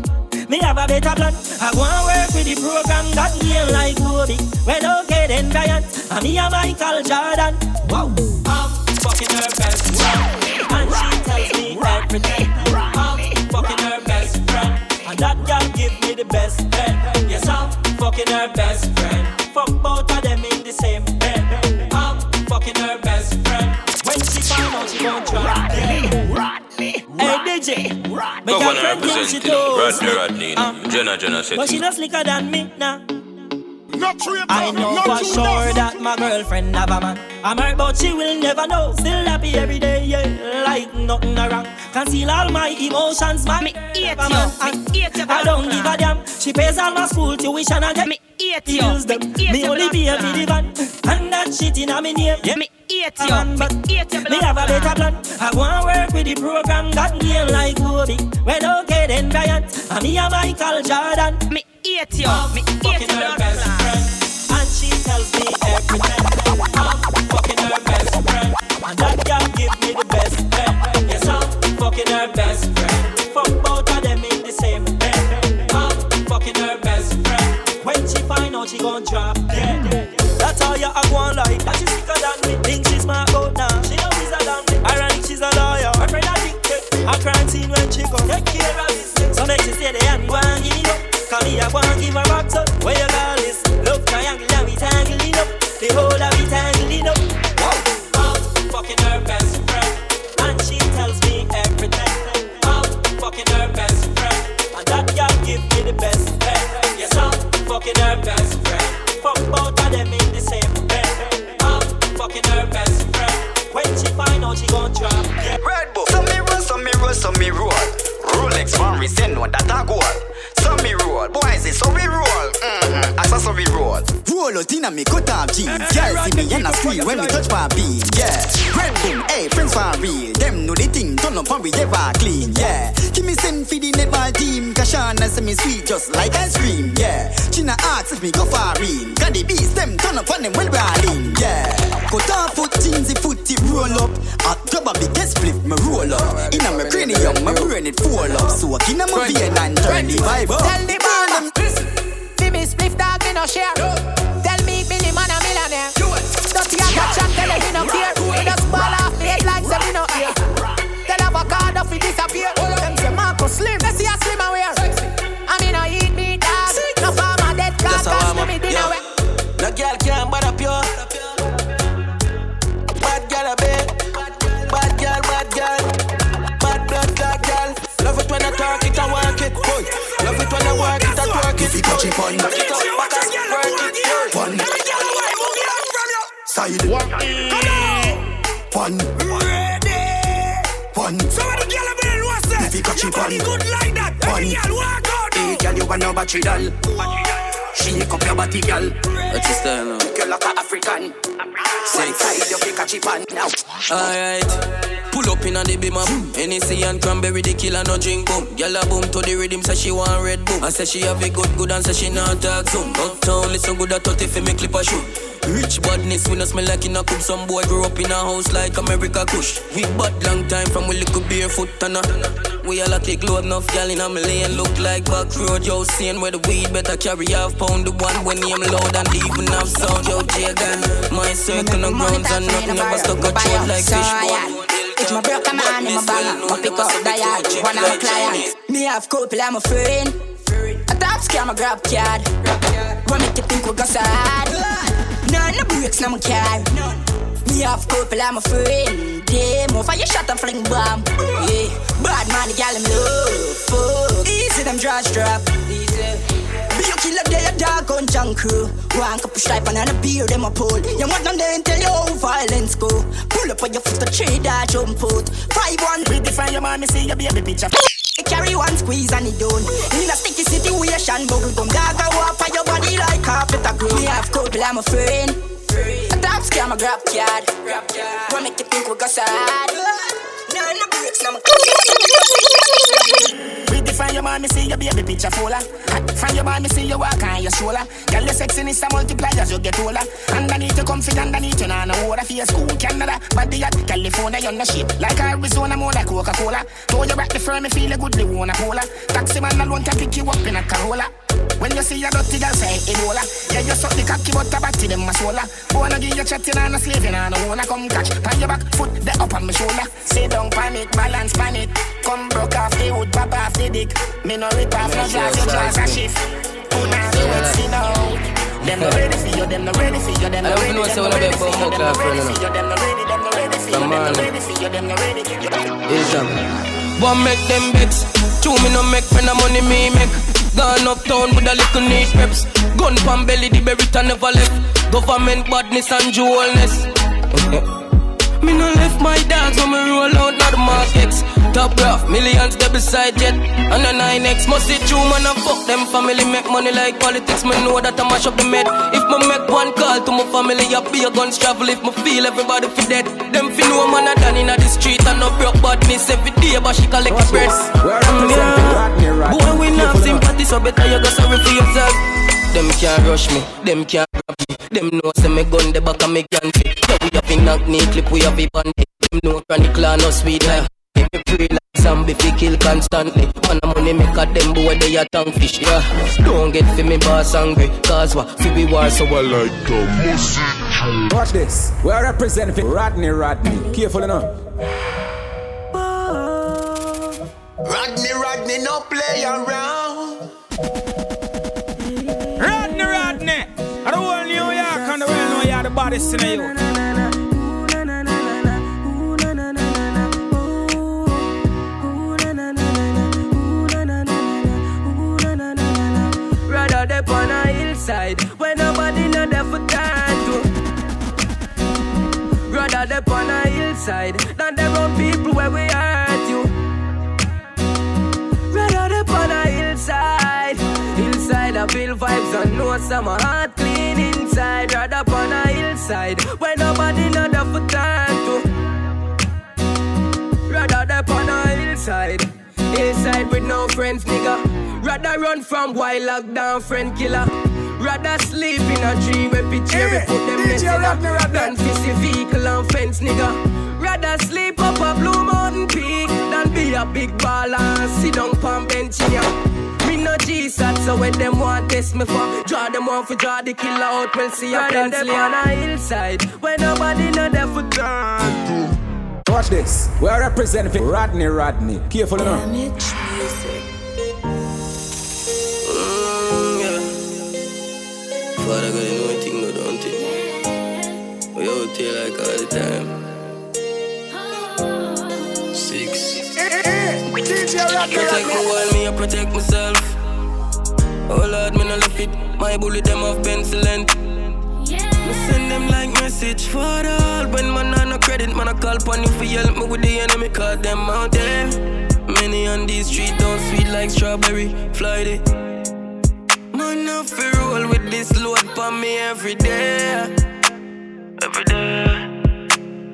me have a better plan. I go and work with the program that year like Kobe. Well, okay then, Bryant. And me and Michael Jordan. Wow. I'm fucking her best friend. And she tells me everything. I'm fucking her best friend. And that girl give me the best head. Yes, I'm fucking her best friend. Fuck both of them in the same bed. I'm fucking her best friend. When she find out she won't try again. Hey D J, go on and represent it. Rodney, Rodney, um, Jenna, Jenna said. But she no slicker than me, nah. Not true, I know not for sure enough. That my girlfriend have a man. I'm hurt but she will never know. Still happy every day, yeah, like nothing wrong. Conceal all my emotions, man. Me eat you, man. Me eat you, I don't give a damn. She pays all my school tuition and me eat you. Them. Me, me only be a the van. And that shit in a me name, yeah. Me eat you, man, but me have a better plan. I go and work with the program that year like Kobe. Well, okay then, Bryant. And me and Michael Jordan. Me eat you, I'm me eat you, her best friend. And she tells me everything. I'm fucking her best friend. And that girl give me the best friend. Yes, I'm fucking her best friend. Fuck both of them in the same bed. I'm fucking her best friend. When she find out she gon' drop dead. That's how you are going like that. She's sicker than me. Think she's my goat now. She know she's a damn thing. Ironic, she's a lawyer. Her friend addicted. Her crime scene when she go. Take care of business. So make she say they ain't going in. body, I want to give her back to where you call this love triangle and we tangling up. The whole of we tangling up. Out fucking her best friend, and she tells me everything. Out fucking her best friend, and that girl give me the best friend. Yes, out fucking her best friend, fuck both of them in the same bed. Out fucking her best friend, when she find out she gon' drop. Yeah. Red Bull, some mirror, some mirror, some mirror. Rolex one reason one that I go. So me roll, boys it's so we roll. Mm-hmm, I saw so we roll. Roll out in a me cut off jeans. Girl see me and I feel when me touch my beat. Yeah, Red Boom, hey, friends for real. Them know the thing, turn up and we ever clean. Yeah, give me send for the netball team. Kashana see me sweet just like ice cream. Yeah, China arts if me go far in. Got the beast, them turn up on them well rolling. Yeah, cut off foot jeans, the footy roll up. At grab a big guest flip, me roll up. In a me cranium, my brain it full up. So I can a my beard and turn the vibe. Whoa. Tell the man, see me spliff dog, me no share. No. Tell me, me the man a millionaire. Dirty a catch and tell him he no care. He just ball off the headlights and he no air. Tell him a card off, he disappear. Them say Marco slim, they see a slim and wear. I mean no eat me dog, no farmer dead dog, cause me me dinner wet. No girl can't bad up you. Bad girl a bit, bad girl, bad girl, bad blood like girl. Love it when I talk it and work it, boy. When I work it, I work it. If you catch it, fun. Work it, fun. Side. Fun. Ready. Fun. So when the girl a bit lost, if you catch it, fun. Good like that. Fun. Hey, girl, you want no battery, doll? Shake up your body, girl. What's your style now? Make you like a African. Side side, you fi catch it, fun. Now. Alright. Pull up in on the beam up. Hennessy and cranberry, the killer no drink boom. Girl a boom to the rhythm, say she want Red Boom. I say she have a good good and say she not talk soon. Uptown listen good at thirty for me clip a shoot. Rich badness, we no smell like in a coop. Some boy grew up in a house like America Kush. We bad long time from we little barefoot and a. We all a take load enough gal in a lane. Look like back road, yo saying where the weed better carry half pound. The one when him loud and even have sound, yo Jagan. My circle no grounds and nothing ever stuck a throat like fishbone. It's my broken man in my banger, my pick up dial, one of my clients. Me have couple, I'm a friend. A top scam, I grab card. What make you think we got sad? None no breaks, no my car. Me have couple, I'm a friend. Damn, off your shot and fling bomb. Yeah, bad man, the gal him love. Fuck, easy them draws drop. You kill up there, your dog on junk crew. One cup of stripe and a beer, them a pull. You want them there and tell you how violence go. Pull up on your foot to trade that jump out. Five one, we define your mommy, see your baby picture. Carry one squeeze and it don't. In a sticky situation, bubble gum dog go up on your body like carpet a glue. Me have couple, I'm a friend. A top scam, I grab card. What make you think we got sad? No, no breaks, no more. Find your man, me see your baby picture fuller. Find your man, me see your walk on your shoulder. Girl, your sexiness a multiply as you get older. Underneath you comfy, underneath you nah no water. For your school, Canada, but the at California, you're no shit. Like Arizona, more like Coca-Cola. Told you back the firm, me feel a good, they wanna cola. Taxi man alone can pick you up in a Corolla. When you see a dirty girl, say Ebola. Yeah, you suck the cocky, but a batty them a swola. Wanna give you chatting on a slave, and I don't wanna come catch. Pan your back foot, the up on my shoulder. Say don't panic, balance panic. Come broke off the wood, pop off the dick. Me no rip off, no jazz, your jazz a shift. Who now do it, see now. Them no ready for you, them no ready for you, them no ready for you, them no ready for you, them no ready for you, them no ready, them no ready for you, them no ready for you, them no ready for you, them no ready for you. One make them bets, two me no make, when the money me make. Gone uptown with a little knee peps. Gun pan belly, the berita never left. Government badness and jewelness. Me no left my dogs when me roll out, not the markets. Top rough, millions they beside yet. And a nine X, must see true man and fuck them family. Make money like politics, me know that I mash up the med. If me make one call to my family, I be a guns travel. If me feel everybody for dead. Them fi know man a done inna the street and no broke badness. Every day but she collect breads. Boy we not sympathy, so better you go sorry for yourself. Them can't rush me, them can't grab me. Them know say me gun the back and me can't fit. So we have a knock knee clip, we have a bandit. Them know chronic law no sweet life. They me pray like zombie fi kill constantly. Man a money make a them boy they a tongue fish, yeah. Don't get fi me boss angry, cause what fi be war so I like the music. Watch this, we are representing Rodney Rodney, careful enough. Rodney, Rodney, no play around. Sinayo. Rather dip on a hillside where nobody know there for time to. Rather dip on a hillside than there are people where we hurt you. Rather dip on a hillside, hillside I feel vibes and know some heart clean inside. Rather up on a hillside where nobody know there for time to. Rather up on a hillside, hillside with no friends, nigga. Rather run from wild lockdown friend killer. Rather sleep in a tree where picture we put them messing up than fizzy vehicle and fence, nigga. Rather sleep up a Blue Mountain Peak than be a big baller and sit down pan bench in ya. Me no G-sat, so when them want test me for draw them one for draw the killer out, we'll see a pencil on a hillside where nobody know there for time. Watch this, we are representing Rodney Rodney. Careful enough. But I got a new thing, no, don't it? We out here like all the time. Six. Protect the world, me, I protect myself. Oh Lord, me no left it. My bullet, them off pencil end. Me send them like message for all. When man on no credit, man I call upon you for help me with the enemy. Cause them out there, many on these streets don't sweet like strawberry. Fly it. Man, I feel roll with this load for me every day. Every day.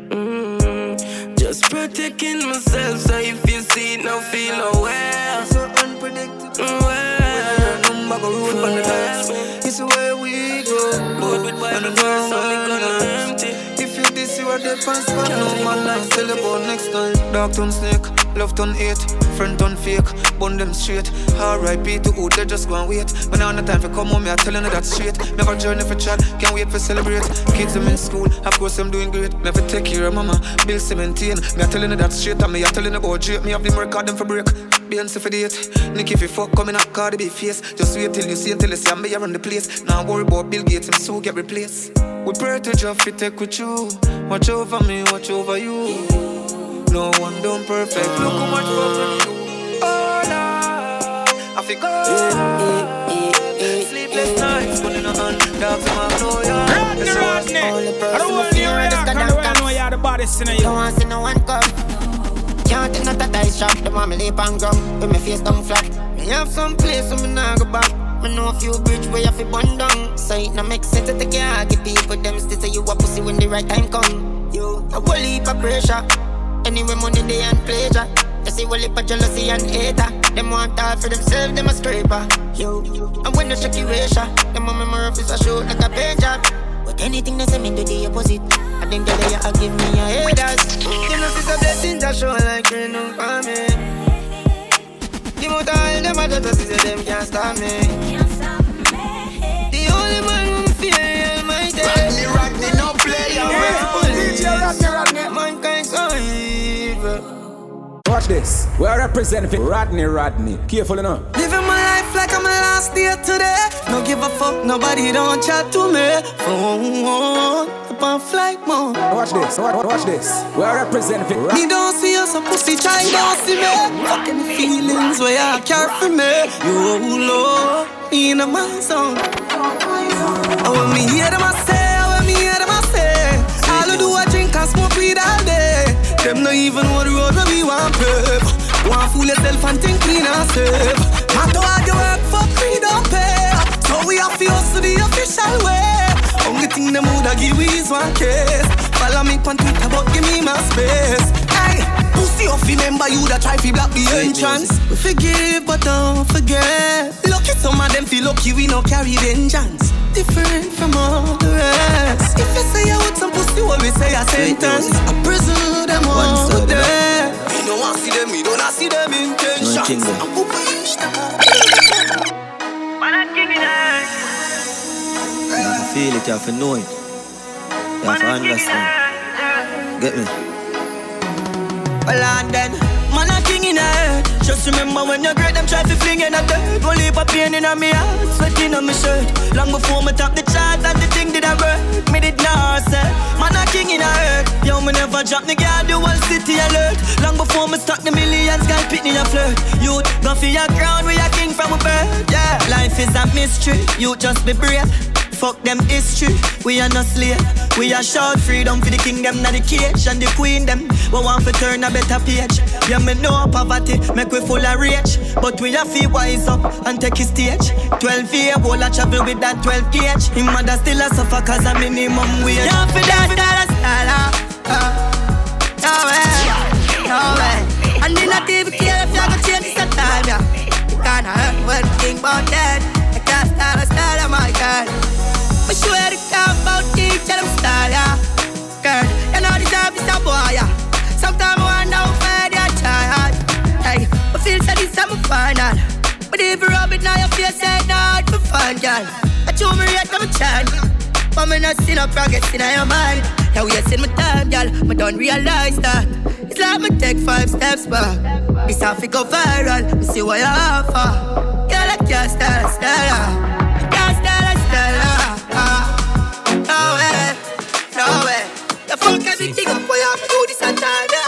Mm-hmm. Just protecting myself, so if you see it, now feel aware. So unpredictable. Well, I'm back on the dance. It's where we go. Bored with my verse, I'm gonna empty. If you this, you are the first one. No man like celebrate next time. Dark tone snake. Love done hate, friend done fake, bun them straight. R I P to who they just gon' wait. When I on the time for come home, me I tellin' you that straight. Never journey for chat, can't wait for celebrate. Kids them in school, of course them doing great. Never take care of mama, bills to maintain. Me I tellin' you that straight, and me I tellin' you about Drake. Me have them record them for break. Beyonce for date, Nicky for fuck, coming up Cardi B face. Just wait till you see, until you see me around the place. Now worry about Bill Gates, him so get replaced. We pray to Jeffy take with you. Watch over me, watch over you. No one done perfect. Look how much fun we do. Oh Lord, I feel good. Sleepless nights, putting on dogs in my floor. I don't want to hear it. I don't know y'all the bodies in you. Don't want to see no one come. Can't take not that I shop. The mama leap and gum with my face down flat. Me have some place so me nah go back. Me know a few bridge where you fi bun down. So it no make sense to take your huggy people. Them still say you a pussy when the right time come. You a whole heap of pressure. Anyway, money, they and pleasure. You see, well, it's a jealousy and hater. Them want all for themselves, them a scraper. Yo, and when they check you, Asia, them a memory of is a show like a pager. But anything they say me do the opposite. I think that they are give me a haters. You know, it's a blessing that show like you know for me. The motor, all them a daughter, see them can't stop me. The only man who fear is Almighty. Rodney, Rodney, no play around. D J Rodney, Rodney. Watch this. We are representing Rodney Rodney. Careful enough. Living my life like I'm my last day today. No give a fuck, nobody don't chat to me. Oh, oh, up on flight mode. Watch this. Watch, watch this. We are representing. Me don't see you, so pussy try don't see me. Fucking feelings where I care for me. You know, me in a man song. I want me hear them I say, I want me hear them I say. All I do I drink and smoke weed all day. Them not even what road where we want prep. Want fool yourself and think we not safe. Matter how you work for free don't pay. So we have to hustle the official way. Only thing them woulda give we is one case. Follow me on Twitter but give me my space. Hey, pussy off remember you that try fi block the entrance. We forgive but don't forget. Lucky some of them feel lucky we no carry vengeance. Different from all the rest. If you say you with some pussy, what we say a sentence. I presume them all to death. We don't want to see them, we don't want to see them intentions. I'm pushing them. Man, I'm giving them. You have to feel it, you have to know it. You have to understand. Get me? Well, and then, man, I'm giving them. Just remember when you're great, them try to fling in a dirt. One leap of pain in a me heart, sweating on my shirt. Long before me top the charts and the thing did I work. Me did not say, man a king in a hurt. Yo, me never drop the guard, the whole city alert. Long before me stock the millions, guy pit in a flirt. Youth, go for your crown, we a king from a birth. Yeah, life is a mystery, you just be brave. Fuck them history, we are no slave. We are shout freedom for the kingdom, not the cage. And the queen them, we want to turn a better page. Yeah, me know poverty, make we full of rage. But we have to wise up and take his stage. Twelve year old I travel with that twelve gauge. Him mother still a suffer cause a minimum wage. Yeah, for that, that's all I no way, no way. And in a T V care if you have to change the time, yeah. You can't hurt when you think about that. I can't start a style of my God. I swear to God about these tell them style, yeah. Girl, you know this job is a boy, yeah. Sometimes I wonder how far they try. Hey, I feel that this I'm a final. But if you rub it now, your face ain't hard for fun, girl. I chew me right from a child. But me not see no progress in your mind. Yeah, we wasting my time, girl. I don't realize that. It's like me take five steps back. This how it go viral. Me see what you offer. Girl, I can't style, style. Think up for you to do this and time, yeah.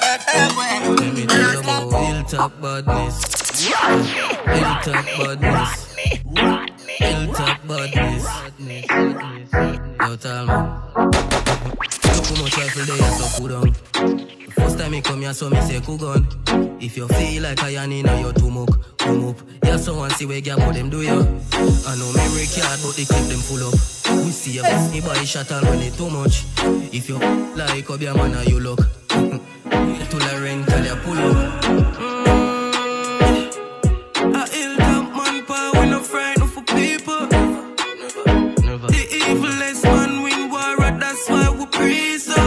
Let me tell you about real talk badness. Real talk badness. Real talk badness. Yo, tell me. Look how much I feel there, so cool down. First time you come here, so me say, cool gun. If you feel like I am in, you're too much. Come up. Yeah, someone see where you them do, yeah. I know memory card, but they keep them full up. We see a best nobody shot and money too much. If you like up your man, you look. To the rent, tell you pull up. Mm. I ill that man, but we no friend of people. Never, never. The evilest man win war, that's why we praise her.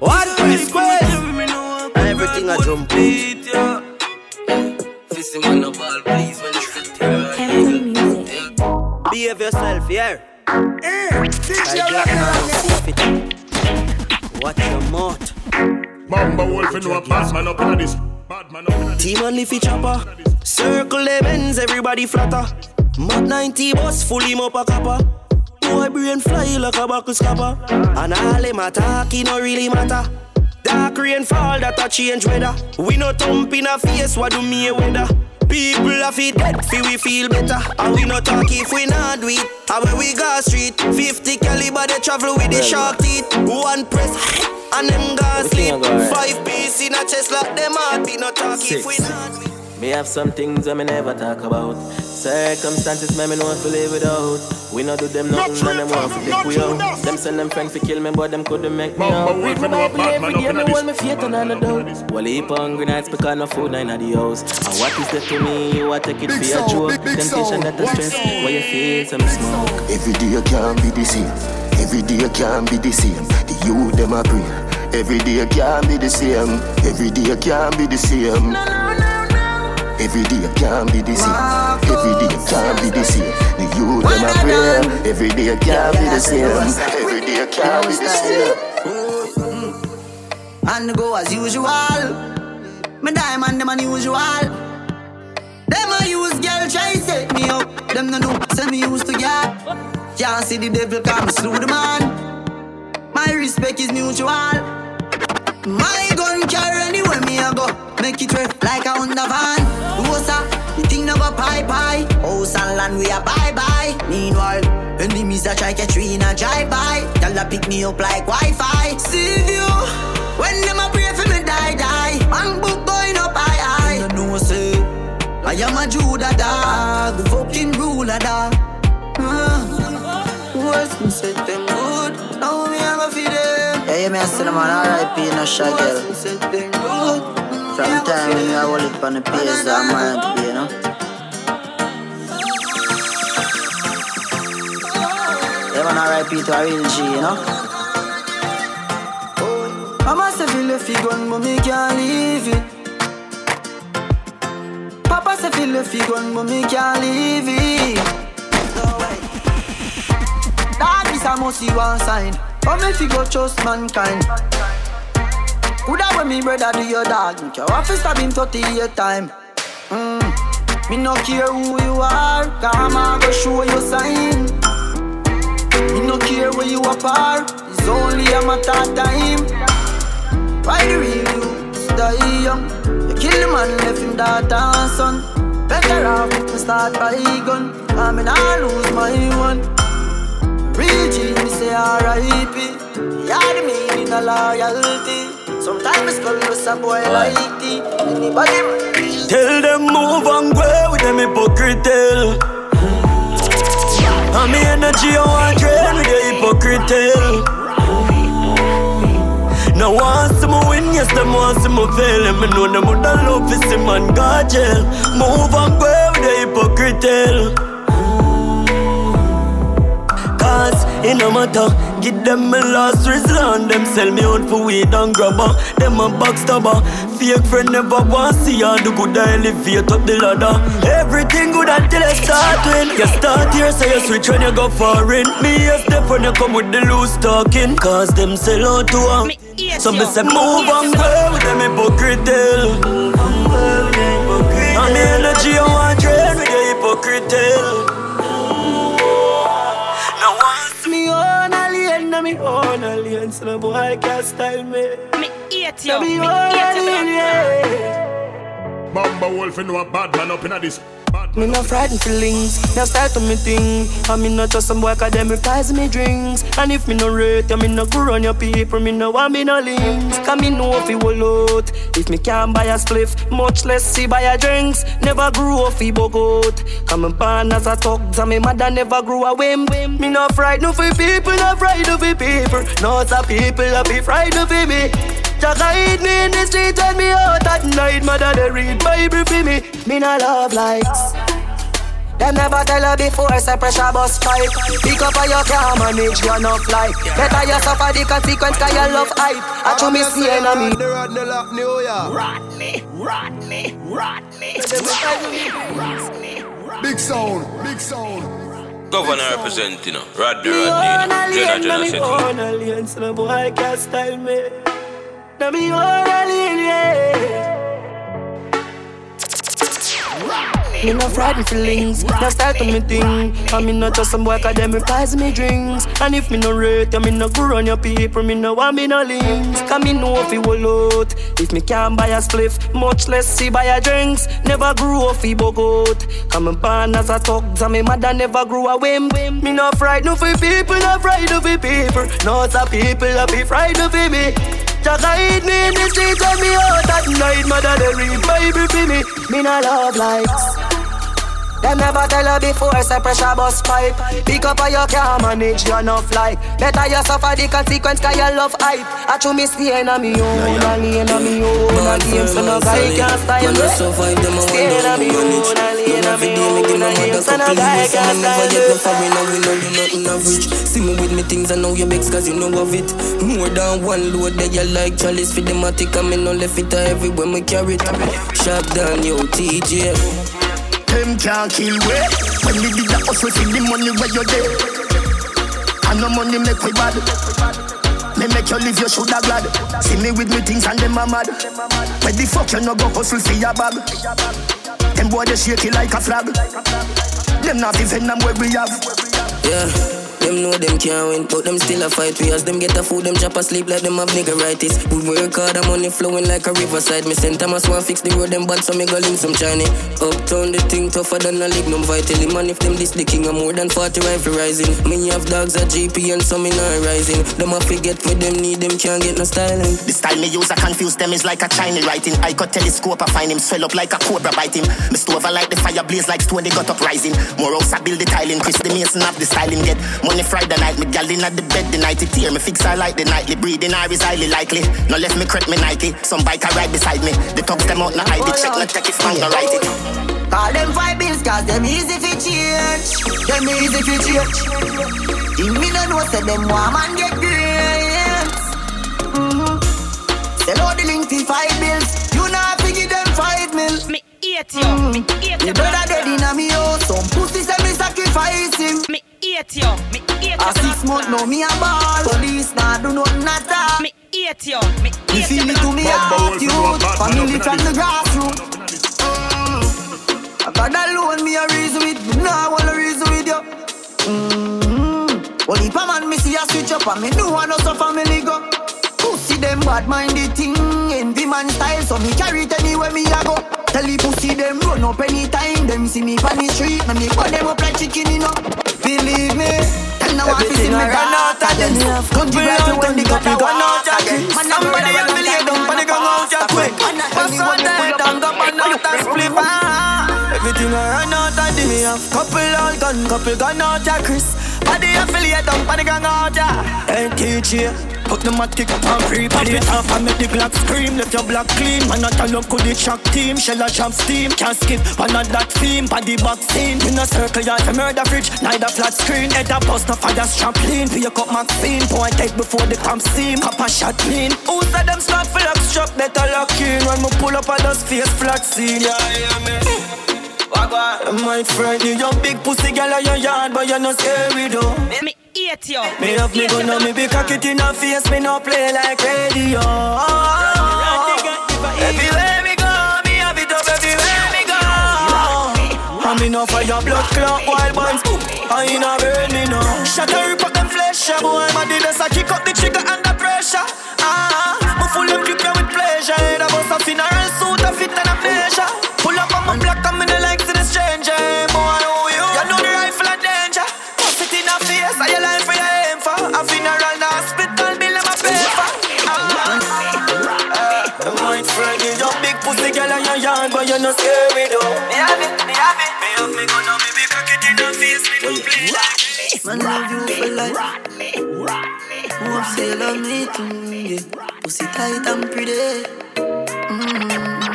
What is square? Everything I jump beat, yeah. Fissing on the ball, please, when you sit here. Behave yourself, yeah. Hey, D J, watch your mouth. Mamba Wolf in a bad man up in this. Bad man up in this. Team only fi chopper. Circle the bends, everybody flatter. Mach ninety bus, full him up a copper. Boy brain fly like a buckle scupper. And all him attack, he no really matter. Dark rain fall, that a change weather. We no thump in a face, what do me a weather? People are fit dead, feel we feel better. And we not talk if we not do it. And when we go street, fifty caliber they travel with the shark teeth. One press, and them go sleep. Five piece in a chest like them hard. We not talk Six. If we not do it. Me have some things I me never talk about. Circumstances me me know if we live without. We not do them nothing not and them want to take we out. Them send them friends to kill me but them couldn't make me out. We do my play every day, me want me faith and all the doubt. Well heap hungry nights because no food not in the house. And what is that to me, you a take it for your joke. Temptation that a stress, why you feel some smoke. Every day can't be the same, every day can't be the same. The youth them a pray, every day can't be the same, every day can't be the same. Every day can't be the same. Every day can't be the same. The youth them a pray. Every day can't be the same. Every day can't be the same. And go as usual. My diamond them unusual. Them a use girl try set me up. Them no do send me used to get. Can't see the devil come through the man. My respect is mutual. My gun carry anywhere me a go. Make it work like a Honda van. Rosa, the thing never pie-pie. House and land we a bye-bye. Meanwhile, enemies a try catch we in a drive-by. Y'all pick me up like Wi-Fi. See you, when them a pray for me die-die. Bank book going up high-high. You know say, I am a Judah dog. The fucking ruler dog. Worse than set them good. Now we have a feed them. Yeah, you may have seen them on R I P in a shackle. Worse than set them good. From yeah, time when I hold it on the pace that I might be, you know. They wanna R I P to a real G, you know. I must have feel if you gone, but me can't leave it. Papa said feel if you gone, but me can't leave it. No way. That is a must see one sign. But me if you go trust mankind. Coulda when me brother do your dog, you can office stab him thirty-eight time. Mm. Me no care who you are, come on, go show your sign. Me no care where you apart, it's only a matter of time. Why do you die young? You kill the man, left him daughter and son. Better off if me start by gun, and me nah lose my one. Real G, me say R I P. Yeah, the meaning of loyalty. Sometimes skull was a boy like thee. Anybody man, tell them move and go with them hypocrite tale. And me energy I want drain with your hypocrite tale. Now once I'm a win, yes, them once I'm a fail. And me know them would have love is him and God jail. Move and go with your hypocrite tale. In a matter, give them my last resort and them sell me out for weed and grabber. Them a backstabber, fake friend never want see ya. Do good I elevate up the ladder. Everything good until I start win. You start here, so you switch when you go foreign. Me a step when you come with the loose talking. Cause them sell out to one. So me say move and go with them hypocrite tale. And the energy I want trade with the hypocrite tale. Me own aliens, no boy can't style me. Me eat you, me, me eat you. Bamba Wolf into a bad man up in a this. Me no frightened feelings, now start to me thing. I me not just some boy cause them replies me drinks. And if me no rate you, me no go run your people. Me no want me no links, cause me know if you will out. If me can't buy a spliff, much less see buy a drinks. Never grew off he bogot. Cause me born as a thugs and me mother never grew a whim. Me no frightened for people, no frightened of people. No some people that be frightened for me. Just hide me in the street, tell me out at night. Mother they read Bible for me. Me no love likes. Them never tell her before, say pressure bus pipe. Pick up on your car, manage your enough life. Better you suffer the consequence cause you love hype. I true me see enemy. Rodney, Rodney, Rodney, Rodney, Rodney. Big sound, big sound. Governor representing her, Rodney, Rodney. Jenna, Jenna said aliens, no boy can't style me. Now me all alien, yeah. Me no frightened feelings, no style to me thing. I me not just some boy cause them replies me drinks. And if me no rate you, me no go run your people. Me no want me no links, cause me know if you will out. If me can't buy a spliff, much less see buy a drinks. Never grew off he bogot. Cause me born as a thugs and me mother never grew a whim. Me no frightened for people, no frightened for people. No some people that be frightened for me. Just hide me in the street, tell me out at night. Mother they read Bible for me. Me no love likes. Them never tell her before, say pressure bus pipe. Pick up on your car, manage your enough life. Better you suffer the consequence cause you love hype. I true me see and I'm me own, and me and I'm me own. I game so no guy can't style me. Stay and I'm me own, and me and I'm me own. I game so no guy can't style me. See me with me things and know your begs cause you know of it. More than one load that you like chalice for the matic. I me no left it everywhere me carry it. Sharp down yo T J. Them can't kill way. When we did that hustle for the money where you're dead. And no money make we bad. Me make you live, you should have glad. See me with me things and them are mad. Where the fuck you no go hustle for your bag? Them boy they shake it like a flag. Them not even them where we have. Yeah, them know them can't win, but them still a fight. We as them get a food, them drop asleep like them have niggeritis. We work hard, the money flowing like a riverside. Me send Thomas one fix the road, them bad, so me go link some Chinese. Uptown the thing tougher than a lignum vitally. Man if them this the king I'm more than forty rifle rising. Me have dogs at G P and some in high rising. Them a forget what them need, them can't get no styling. The style me use I confuse them is like a Chinese writing. I got telescope I find him swell up like a cobra bite him. Me stove I light the fire blaze like stone they got up rising. More house I build the tiling, Chris the mason up the styling get. Money Friday night, me gal in at the bed the night it tear. Me fix her like the nightly, breathing air is highly likely. No left me crack me Nike, some bike I ride beside me. The thugs them out now I did check no check if man no write it. Call them five bills cause them easy fi change. Them easy fi change. The me no know say them woman get great. Mm-hmm. Sell out the link fi five bills. You not fi give them five mil. Me eat you. Mm-hmm. Me eat you. The brother dead inna me house. Some pussy say me sacrifice him. Me eat you. Me eat you. A six month now me a ball. Police nah do nothing at all. Me eat hate you. Me you hate see you me to me heart you. Family from the grassroots. God alone me a reason with. No, I wanna reason with you. Mm-hmm. Only pa man me see a switch up and me do want us a family go. Pussy them bad minded thing, envy man style, so me carry it anywhere me a go. Tell the pussy them run up anytime, them see me pan the street, and me put them up like chicken you know. Believe me, and now I'm facing me run out of them. Don't you right to when the cup you run out of them. Somebody help me lay down, panic on out your quick. What's on that, I'm gonna pan out and split back. Everything I run out of them, couple all gun, couple gun out of Chris. Body help me lay down, panic on out of them. N T G. Put the matic and free, pop it off and make the black scream. Left your black clean, man not a look to the track team. Shell a jump steam, can't skip, man not that theme. Body back scene, in a circle yard, a murder fridge. Neither flat screen, head a bust, no fire strampling. Be a cup Maxine, point take before the camp seam. Cup a shot clean, who said them slap for up strap, better lock in. When me pull up a dust face, flat scene. Yeah, yeah, man. My friend, you your big pussy girl at your yard, but you're not scary though. Me hate you. Me have me gun now, me be cock it in her face, me no play like radio. Everywhere me go, me have it up everywhere me go. And me no for your blood clot, wild buns, and you no burn me now. Shut her rip up them flesh, yeah, boy, my did this, I kick up the trigger under pressure. Ah, me full them clip with pleasure, head a bust a funeral suit, a fit and a pleasure. Pull up on my block and me you no scare me though. Me have it, me have it. Me have me gun now, me be cock it in her face. Me no play like this. Man love you for life. Rodney, Rodney, hope say you love me too, yeah. Pussy tight and pretty. Mm-hmm.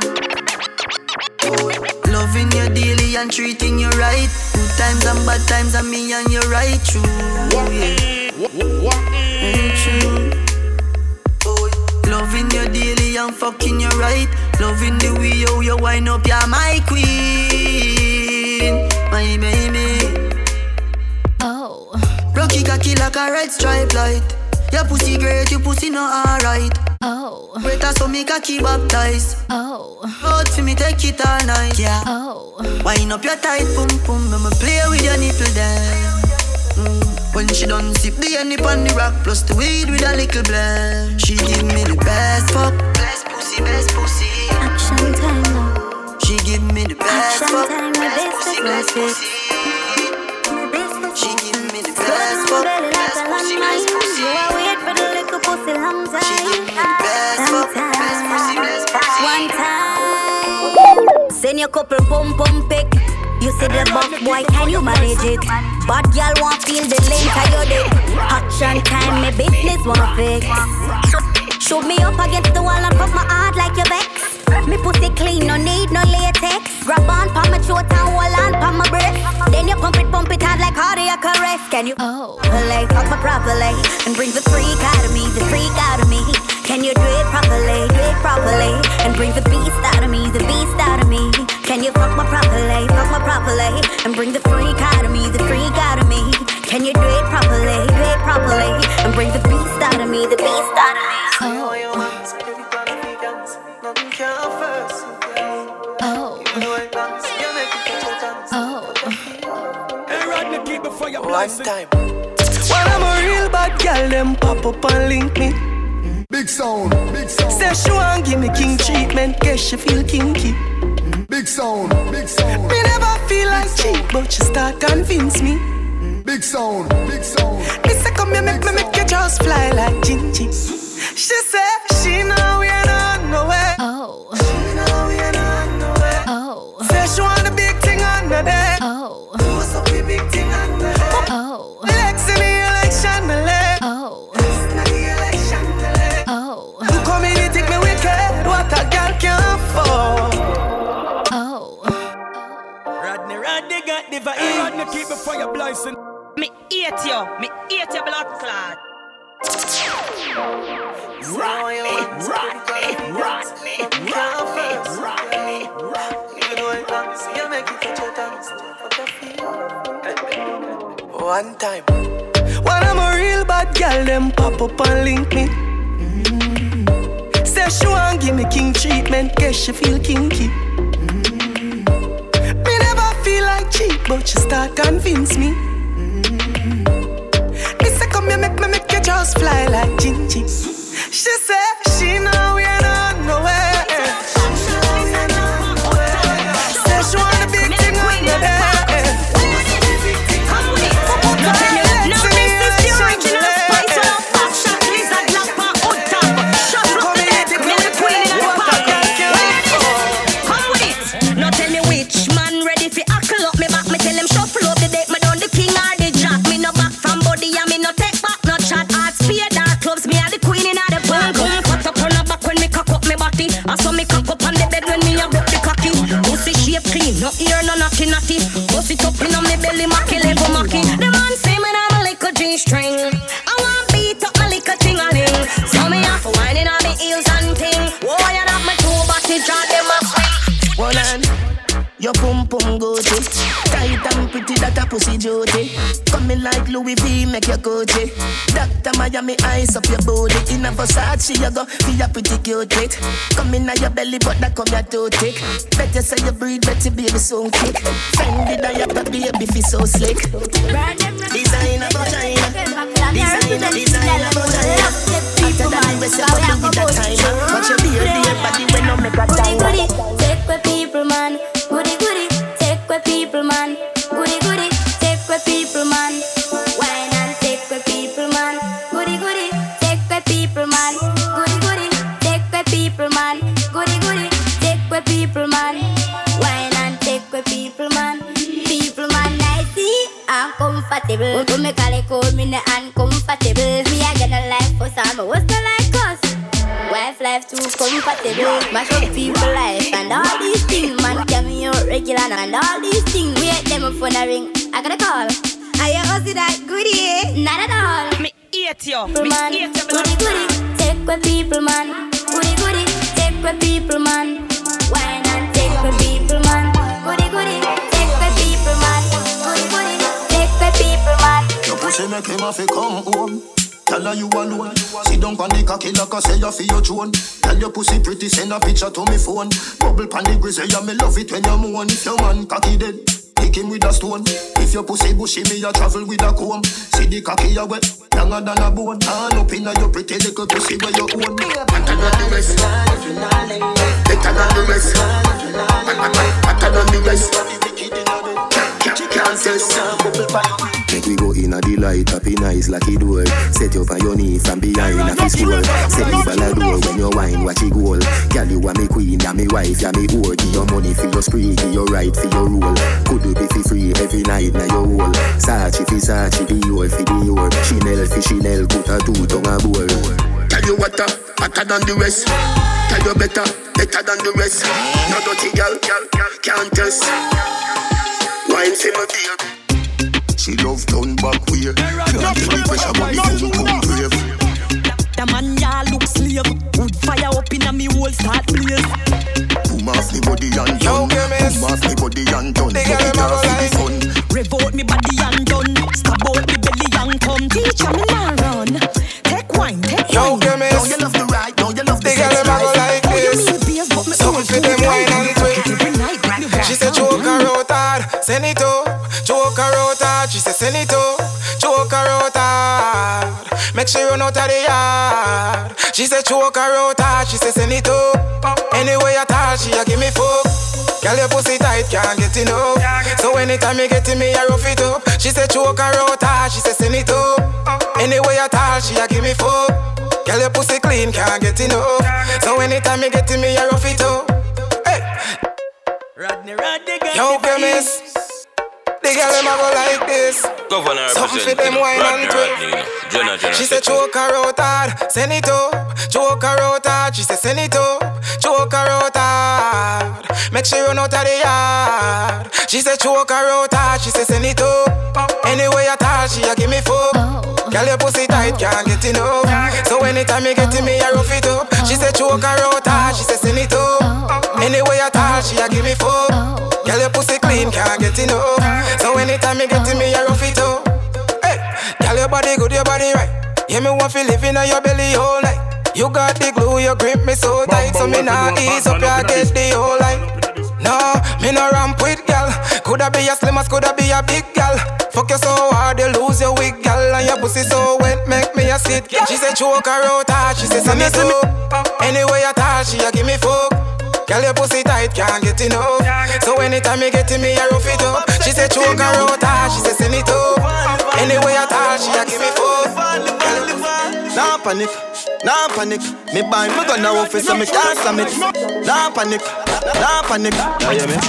Oh, loving you daily and treating you right. Good times and bad times and me and you right true, yeah. Mm-hmm. True. Loving you daily and fucking you right. Loving the way you, you wind up, you're my queen, my baby. Oh. Rocky cocky like a red stripe light. Your pussy great, your pussy not alright. Oh. Better so me cocky baptized. Oh. Out for me take it all night. Yeah. Oh. Wind up your tight pum pum, I'ma play with your nipple then. When she done sip the honey on the rock, plus the weed with a little blend. She give me the best fuck, best pussy, best pussy. Action time now. She give me the best fuck, best pussy, best pussy. She give me the best fuck, best pussy, best pussy. You wait for the little pussy long time. She give me the best fuck, best pussy, best pussy. One time. Send your couple pom pom pick. You see the buff boy, can you manage it? But y'all won't feel the link of your dick. Action time, my business wanna fix. Shoot me up against the wall and pop my heart like your vex. Me pussy clean, no need no latex. Grab on, pop my throat and wall and pop my breath. Then you pump it, pump it hard like hard your caress. Can you oh like fuck my properly and bring the freak out of me, the freak out of me? Can you do it properly, do it properly and bring the beast out of me, the beast out of me? Can you fuck my properly, fuck my properly, and bring the freak out of me, the freak out of me? Can you do it properly, do it properly, and bring the beast out of me, the beast out of me? Oh, oh, oh. Hey, Rodney, keep before your one time. Well, I'm a real bad girl, them pop up and link me. Mm. Big sound, big sound. Say she want give me king treatment, guess she feel kinky. Big sound, big sound. Me never feel like cheap, but you start convince me. Big sound, big sound. Me say come here, make me make your jaws fly like Gingy. She said she know we ain't on nowhere. Oh. She know we ain't on nowhere. Oh. Say she want a big thing on her bed. Oh. What's up with big thing on her bed? Oh. My legs in the election, my leg. Oh. In the election, my leg. Oh. You come in and take me wicked, what a girl can't afford. Rodney got the vibe. Hey, Rodney, keep it for your blessing. Me hate you. Me hate your blood clot. Rodney, Rodney, Rodney, Rodney, Rodney. You know it, so you make it touch your dance. One time. When I'm a real bad girl, them pop up and link me. Mm-hmm. say she won't give me king treatment, guess she feel kinky. Mm-hmm. Me never feel like cheap, but she start convince me. Mm-hmm. Me say come here, make me make you just fly like Gingy. She say she know we ain't on no way. No ear, no knocky knocky. Bust it up in on me belly, macky level macky. The man say me I'm a little G-string. I want beat up my little ting-a-ling. So me off whining on me heels and ting. Why oh, you not my two body draw them a swing. Hold on, your pum pum goatee. Tight and pretty, that a pussy jody. Coming like Louis V, make your goatee. Doctor Miami, ice up your body. In a Versace, you go be a pretty cute it. Come in your belly, but that come your toe tick. Better say you breathe, better baby, so thick. Find it on your baby, feel so slick. Designer for China. Designer, designer for China. After that, I was about to get that time. Watch your beer, dear body, when I make a time. Goody, goody, take with people, man. Goody, goody, take with people, man. Goody, goody, take with people, man. Wine and take with people, man. Goody, goody, take with people, man. Goody, goody, take with people, man. Goody, goody, take with people, man. Wine and take with people, man. People, man, I see uncomfortable. Go me call it cold, me not uncomfortable. Me I get a life for some, what's the like us? Wife life too comfortable. Mash up people life and all these things. Man, get me out regular and all these things. We hate them phone a ring, I gotta call. Are you also that goody, eh? Not at all. Me eat you. Me eat you. Goody, goody, take with people, man. Goody, goody, take with people, man. Why not take with people, man? Goody, goody, take with people, man. Goody, goody, take with people, man. Your pussy make him have to come home. Tell her you alone. Sit down on the cocky like I say you for your throne. Tell your pussy pretty, send a picture to me phone. Bubble pan the grizzly, yeah, me love it when you moan. If your man cocky dead, kick him with a stone. If your pussy bushy, me a travel with a comb. See the cocky a wet, younger than a bone. All up inna your pretty little pussy where you own. Pattern on the rest, pattern on the rest, pattern on the rest. Can't test. Make we go in a delight, up in eyes like it door. Set you up on your knee from behind a fist wall. Set you ball a door when you wine, watch it goal. Girl, you are me queen, I'm me wife, I'm me whore. Give your money for your spree, give your right for your rule. Could you be for free every night na your wall. Sachi for Sachi, Dior for Dior. Chanel for Chanel, put a two tongue a bowl. Tell you what, hotter than the rest. Tell you better, better than the rest. No dirty girl, can't test. Wine for my beer. She love down back way. She had to be fresh about the food come brave. The man ya look slave. Wood fire up in a me whole start blaze. Boom off me body and done. Boom off me body and done. Take it off in the sun. Revolt me body and done. Stab out me belly and come. Teacher me now run. Take wine, take wine. Now you love the right, now you love the sex life. Oh you mean beers but me so much with them wine and twist. She said choke her out hard, send it out. Choke her out hard, she said send it out. Choke her out hard, make she run out of the yard. She said choke her out hard, she said send it out. Anyway at all, she a give me fuck. Girl your pussy tight, can't get enough. So anytime you get in me, I rough it up. She said choke her out hard, she said send it out. Anyway at all, she a give me fuck. Girl your pussy clean, can't get enough. So anytime you get in me, I rough it up. Hey, Rodney, Rodney, yo, Grimace. The girl them a go like this. Governor something for them wine and twist. She said choke her out hard, send it up. Choke her out hard, she said send it up. Choke her out hard, make she run out of the yard. She said choke her out hard, she said send it up. Anyway at all, she a give me fuck. Girl your pussy tight, can't get enough. So anytime you get in me, I rough it up. She said choke her out hard, she said send it up. Anyway at all, she a give me fuck. Girl, your pussy clean, can't get enough. So anytime you get to me, I rough it up. Hey, girl, your body good, your body right. Yeah, me want to live in your belly all night. You got the glue, you grip me so tight, so me nah ease up, ya get the whole line. No, me no ramp with gal. Coulda be a slim as, coulda be a big gal. Fuck you so hard, you lose your wig, gal. And your pussy so wet, make me a sit. She say choke her out hard, she say send me soap. Anyway at all, she a give me fuck. Girl, your pussy tight, can't get enough. So anytime you get to me, I rough it up. She say choke her out hard, she say send it up. Anyway at all, she a give me fuck. Nah panic, nah panic. Me buy me gun now, face so me can't slam it. Nah panic, nah panic. You hear me?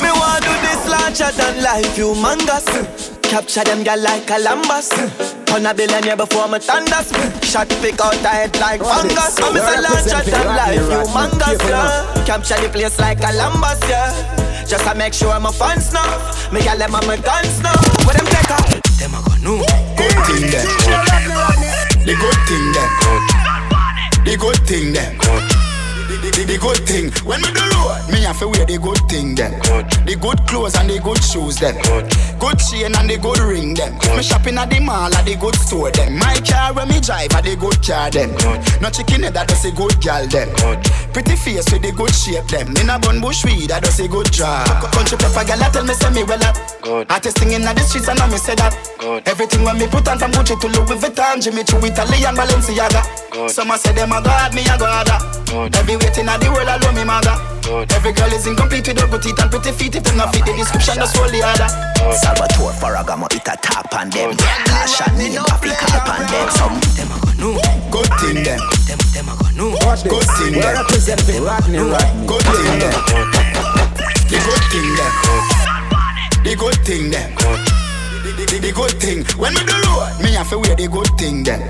Me want do this larger than life, humongous. Capture them girl like a lambas. On a billionaire before me thunders. Shot pick out the head like fungus. I'm so larger than life, humongous. Capture the place like a lambas, yeah. Just to make sure my fans know. Me girl them and my guns know. Where them take up? Them a gun know. Good thing them. The good thing them, the good thing them, the, the, the good thing. When we do road, me have to wear the good thing them, the good clothes and the good shoes them, good chain and the good ring them. Me shopping at the mall at the good store them. My car when me drive at the good car them. No chicken head that does a good girl them. Pretty face with the good shape them. In a bun bush weed that does a good job. Country pepper girl I tell me say me well up. Artisting in the streets and I me say that. Good. Everything when me put on from Gucci to Louis Vuitton, Jimmy to Italy and Balenciaga. Some a say them a god, me a god. Every waiting at the world I love me mother. Good. Every girl is incomplete with her good teeth and pretty feet. If them not fit the description, that's all the other. Salvatore Ferragamo, it a tap on them. Cash and name, papi cap on them. Some them a go new, good thing them. Them them a go new, good thing them. Representing Rodney, good thing them. The good thing them. The good thing them. The, the, the good thing, when we do road, me have to wear the good thing them.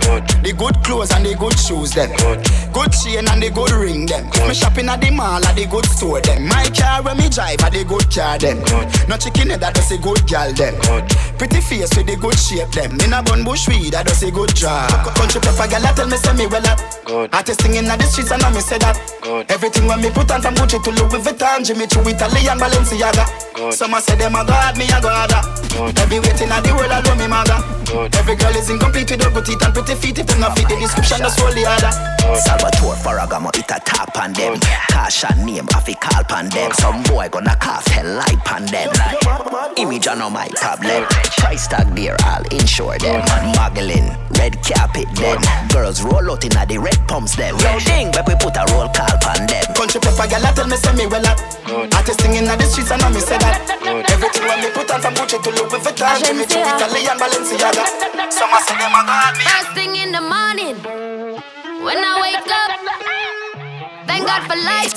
The good clothes and the good shoes them. Good chain and the good ring them. Me shopping at the mall at the good store them. My car when me drive at the good car them. No chicken head that does a good girl them. Pretty face with the good shape them. In a bun bush weed that does a good job. Country pepper girl I tell me say me well up. Artisting in the streets and I me say that. Everything when me put on from Gucci to Louis Vuitton, Jimmy to Italy and Balenciaga. Some a say them a god, me a god. Every waiting now the world I love me mother. Good. Every girl is incomplete with her good teeth and pretty feet. If them not fit the description, that's all the other. Salvatore Ferragamo, it a tap on them. Cash and name, I fi call pan them. Some boy gonna cough hell light pan them. Image on my tablet. Price tag there, I'll insure them. Magdalene, red carpet them. Girls roll out inna the red pumps them. Yo ding, where we put a roll call pan them. Country pepper girl I tell me say me well up. Artisting inna the streets and I me say that. Everything when me put on from Gucci to Louis Vuitton. Me to Italy and Balenciaga. Someone said them a god me. First thing in the morning, when I wake up, thank God for life.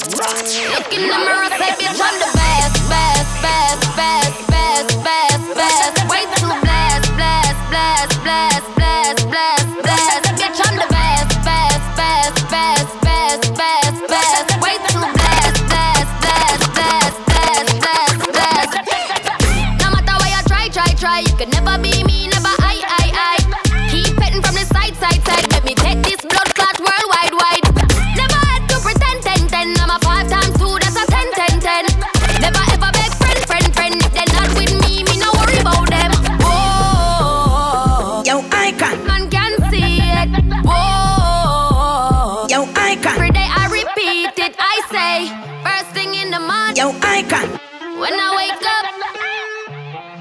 Look in the mirror, say bitch I'm the best, best, best, best, best, best, best. Way too blessed, blessed, blessed, blessed, blessed, blessed, blessed. Bitch I'm the best, best, best, best, best, best, best. Way too blessed, blessed, blessed, blessed, blessed, blessed, blessed. No matter why I try, try, try, you could never be me, never I, I, I. Keep petting from the side, side, side. Let me take this blood clot worldwide, wide. Never had to pretend, ten, ten. I'm a five times two, that's a ten, ten, ten. Never ever beg friend, friend, friend. If they're not with me, me no worry about them. Whoa, yo, I can. Man can see it. Whoa, yo, I can. Every day I repeat it, I say. First thing in the morning, yo, I can. When I wake up,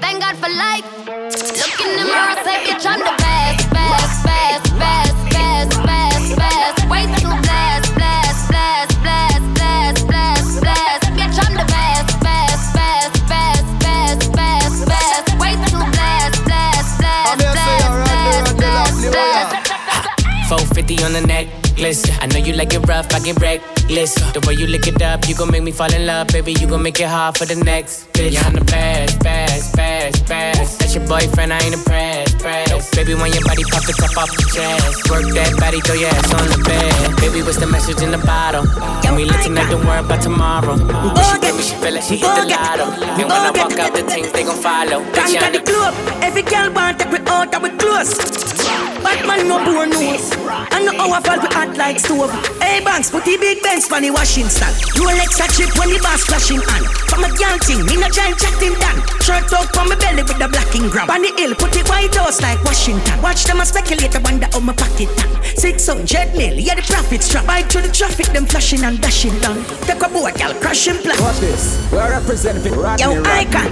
thank God for life. Look in the mirror, say bitch I'm the best, best, best, best, best, best, best. Way too blessed, blessed, blessed, blessed, blessed, blessed, blessed. Bitch I'm the best, best, best, best, best, best, best. Way too blessed, blessed, blessed, blessed, blessed, blessed. four fifty on the necklace. I know you like it rough, I get wrecked. Listen, the way you lick it up, you gon' make me fall in love. Baby, you gon' make it hard for the next bitch. Yeah, I'm the best, best, best, best. That's your boyfriend, I ain't impressed, press. No, baby, when your body pop the top off your chest. Work that body, throw your ass on the bed. Baby, what's the message in the bottle? Can we live tonight, don't worry about tomorrow. When she give me, she feel like she hit the lotto. And when I walk out, the things they gon' follow. Can't the club, every girl want to take me out and we close. Batman no poor nose. And no our fall we act like stove. Hey banks, put the big bench for the washing stand. Rolex a chip when the bass flashing on. From a girl thing, me no giant chatting down. Shirt up from my belly with a blacking gram. On the hill, put the white house like Washington. Watch them a speculate, I wonder how my pocket down. Six hundred mil, yeah the profits trap. Bite through the traffic, them flashing and dashing down. Take a boat, y'all crashing plan. Watch this, we're representing Rodney. Yo, Rodney. I can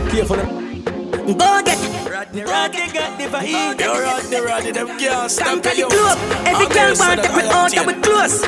go get it. Rodney, Rodney got the vibe. Yo, Rodney, Rodney, them can't stop the you. Every girl want to put out that we close.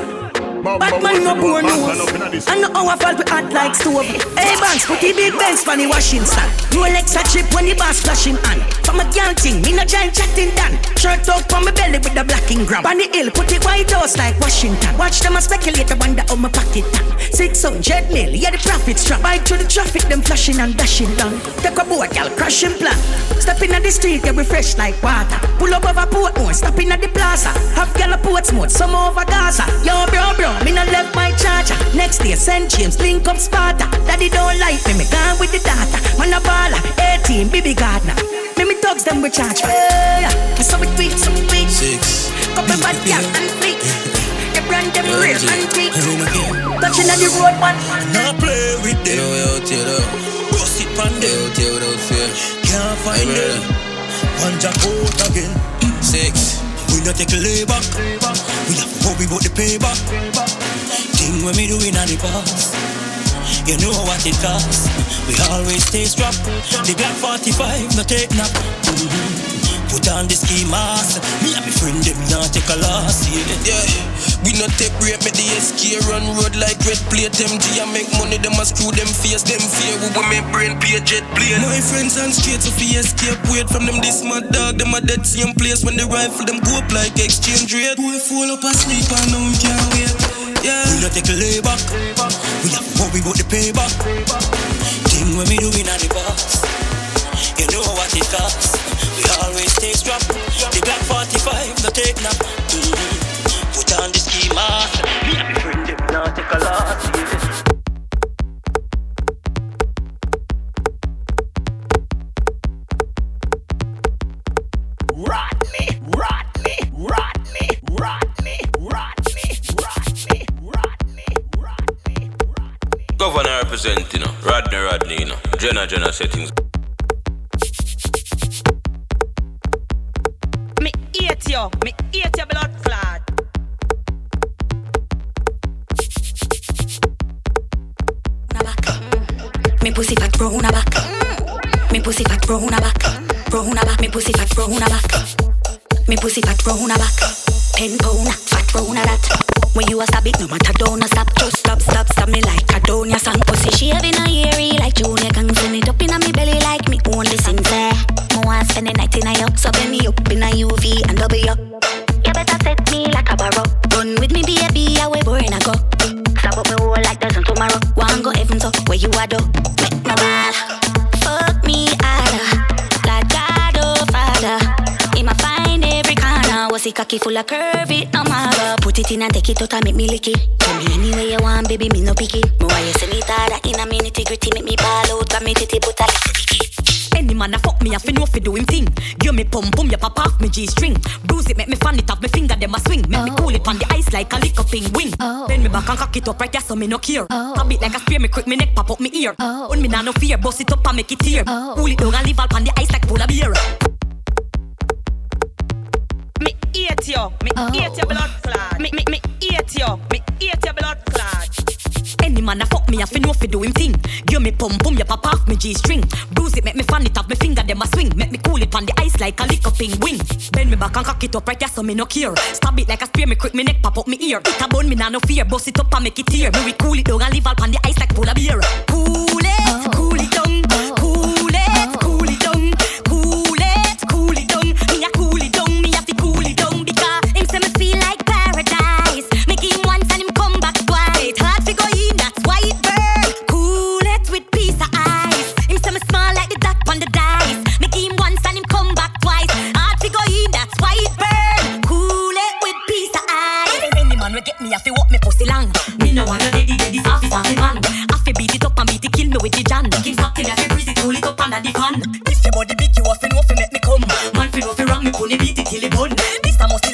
Batman no poor news. And no our fault we act like stove. Hey banks, put the big bench for the washing stand. Rolex a chip when the bass flashing on. From a girl thing, me no giant chatting down. Shirt up from my belly with a blacking gram. On the hill, put the white house like Washington. Watch them a speculate, I wonder how my pocket down. Six hundred mil, yeah the profits trap. Bite through the traffic, them flashing and dashing down. Take a boat, y'all crashing plan. Stepping at the street, yeah we fresh like water. Pull up over Portmore, stopping at the plaza. Have y'all a Portsmouth, some over Gaza. Yo bro bro, me no left my charger. Next day, Saint James, link up Sparta. Daddy don't like me, me gone with the data. Man a baller, eighteen, baby Gardner. Me me thugs them we charge for. Yeah, so we tweet, so we tweet. Six. Couple bad girls and freak. They brand them real and freak. Touching on the road, man. Now play with them. Bust it on them. Can't find them. One jack out again. Six. We not take a lay back. We have to worry about the payback. Thing when me doing on the past. You know what it costs. We always stay strapped. The Glock forty-five, no take nap. Mm-hmm. Put on the ski mask. Me and my friend, them not take a loss. Yeah, yeah. We not take rape, me the S K run road like red plate. M G and make money, them a screw them face. Them fear, we women brain, pay jet plane. My friends on straight, so fi escape, wait from them this mad dog. Them a dead same place when they rifle, them go up like exchange rate. We fall up asleep and now we can't wait. Yeah. We not take a lay back. We not worry about the payback. Thing when we doing on the box. You know what it costs. We always stay strapped. The Black forty-five, no take nap. Mm-hmm. Put on the ski mask. Me and my friend them not take a lot. Rodney, Rodney, Rodney, Rodney, Rodney, Rodney, Rodney, Rodney, Rodney. Governor representing, you know, Rodney, Rodney, you know, Jenna, Jenna settings. Me eat you, me eat your blood clot. Me pussy fat bro on a back. Me pussy fat bro on a back. Bro on a back. Me pussy fat bro on a back. Me pussy fat bro on a back. Ten pound fat bro on a that. When you a stab it, no matter don't a stop. Just stop, stop, stop me like a donya song. Pussy shaving a eerie like Junior Gang. Turn it up in a me belly like me only sing there. Me want spend the night in a yuck, so bend me up in a U V and double up. You better set me like a barrow. Run with me, baby, I way boring I go. Stop up me whole like there's no tomorrow. One go heaven so where you are though. No bad. Fuck me harder, like God oh Father. He ma find every corner. Was he cocky full of curve? It no matter. Put it in and take it out and make me lick it. Tell me any way you want, baby, me no picky. But why you say me harder? In a minute, gritty make me ball out, but me titty put a lick. Any man a fuck me, I fin no fi do him thing. Give me pum pum, ya pop off me G-string. Bruise it, make me fan it up, me finger dem a swing. Make oh. me cool it on the ice like a lick up in wing. Oh. Then me back and cock it up right here so me no care. Oh. A bit like a spear, me quick me neck pop up me ear. Oh. When me nah no fear, bust it up and make it tear. Oh. Cool it down and leave all on the ice like full of beer. Me eat you, me oh. eat your blood clot. Me, me, me eat you, me eat your blood clot. Any man a fuck me, I fin no fi do him thing. Give me pum pum, ya pop off me G-string. Bruise it, make me fan it up, me finger dem a swing. Make me cool it on the ice like a lick up in wing. Bend me back and cock it up right here so me no care. Stab it like a spear, me quick me neck pop up me ear. It a bone, me nah no fear, bust it up and make it tear. Me we cool it down and leave all on the ice like full of beer. Cool it, cool it down, cool it, cool it down, cool it, cool it down. Me a cool it down, me a fi cool it down because him say me feel like paradise. Make him once and him come back twice. It hard fi go in. If your body big, you have to know if you make me come. Man, if you know if you run, me pony beat it till it bone. This time must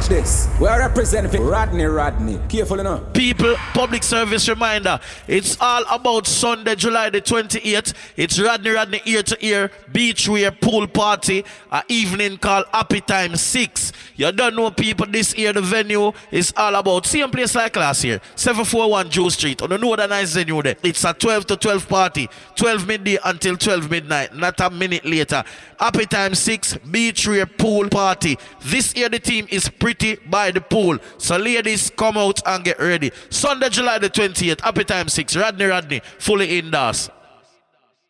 watch this. We are representing Rodney Rodney. Careful enough. People, public service reminder. It's all about Sunday, July the twenty-eighth. It's Rodney Rodney ear to ear, beach wear, pool party, an evening called Happy Time six. You don't know, people, this year the venue is all about same place like last year. seven forty-one Jew Street. On the northern nice venue there. It's a twelve to twelve party. twelve midday until twelve midnight. Not a minute later. Happy Time six, beach rear, pool party. This year the team is Pretty by the Pool. So ladies, come out and get ready. Sunday, July the twenty-eighth, Happy Time six, Rodney Rodney, fully indoors.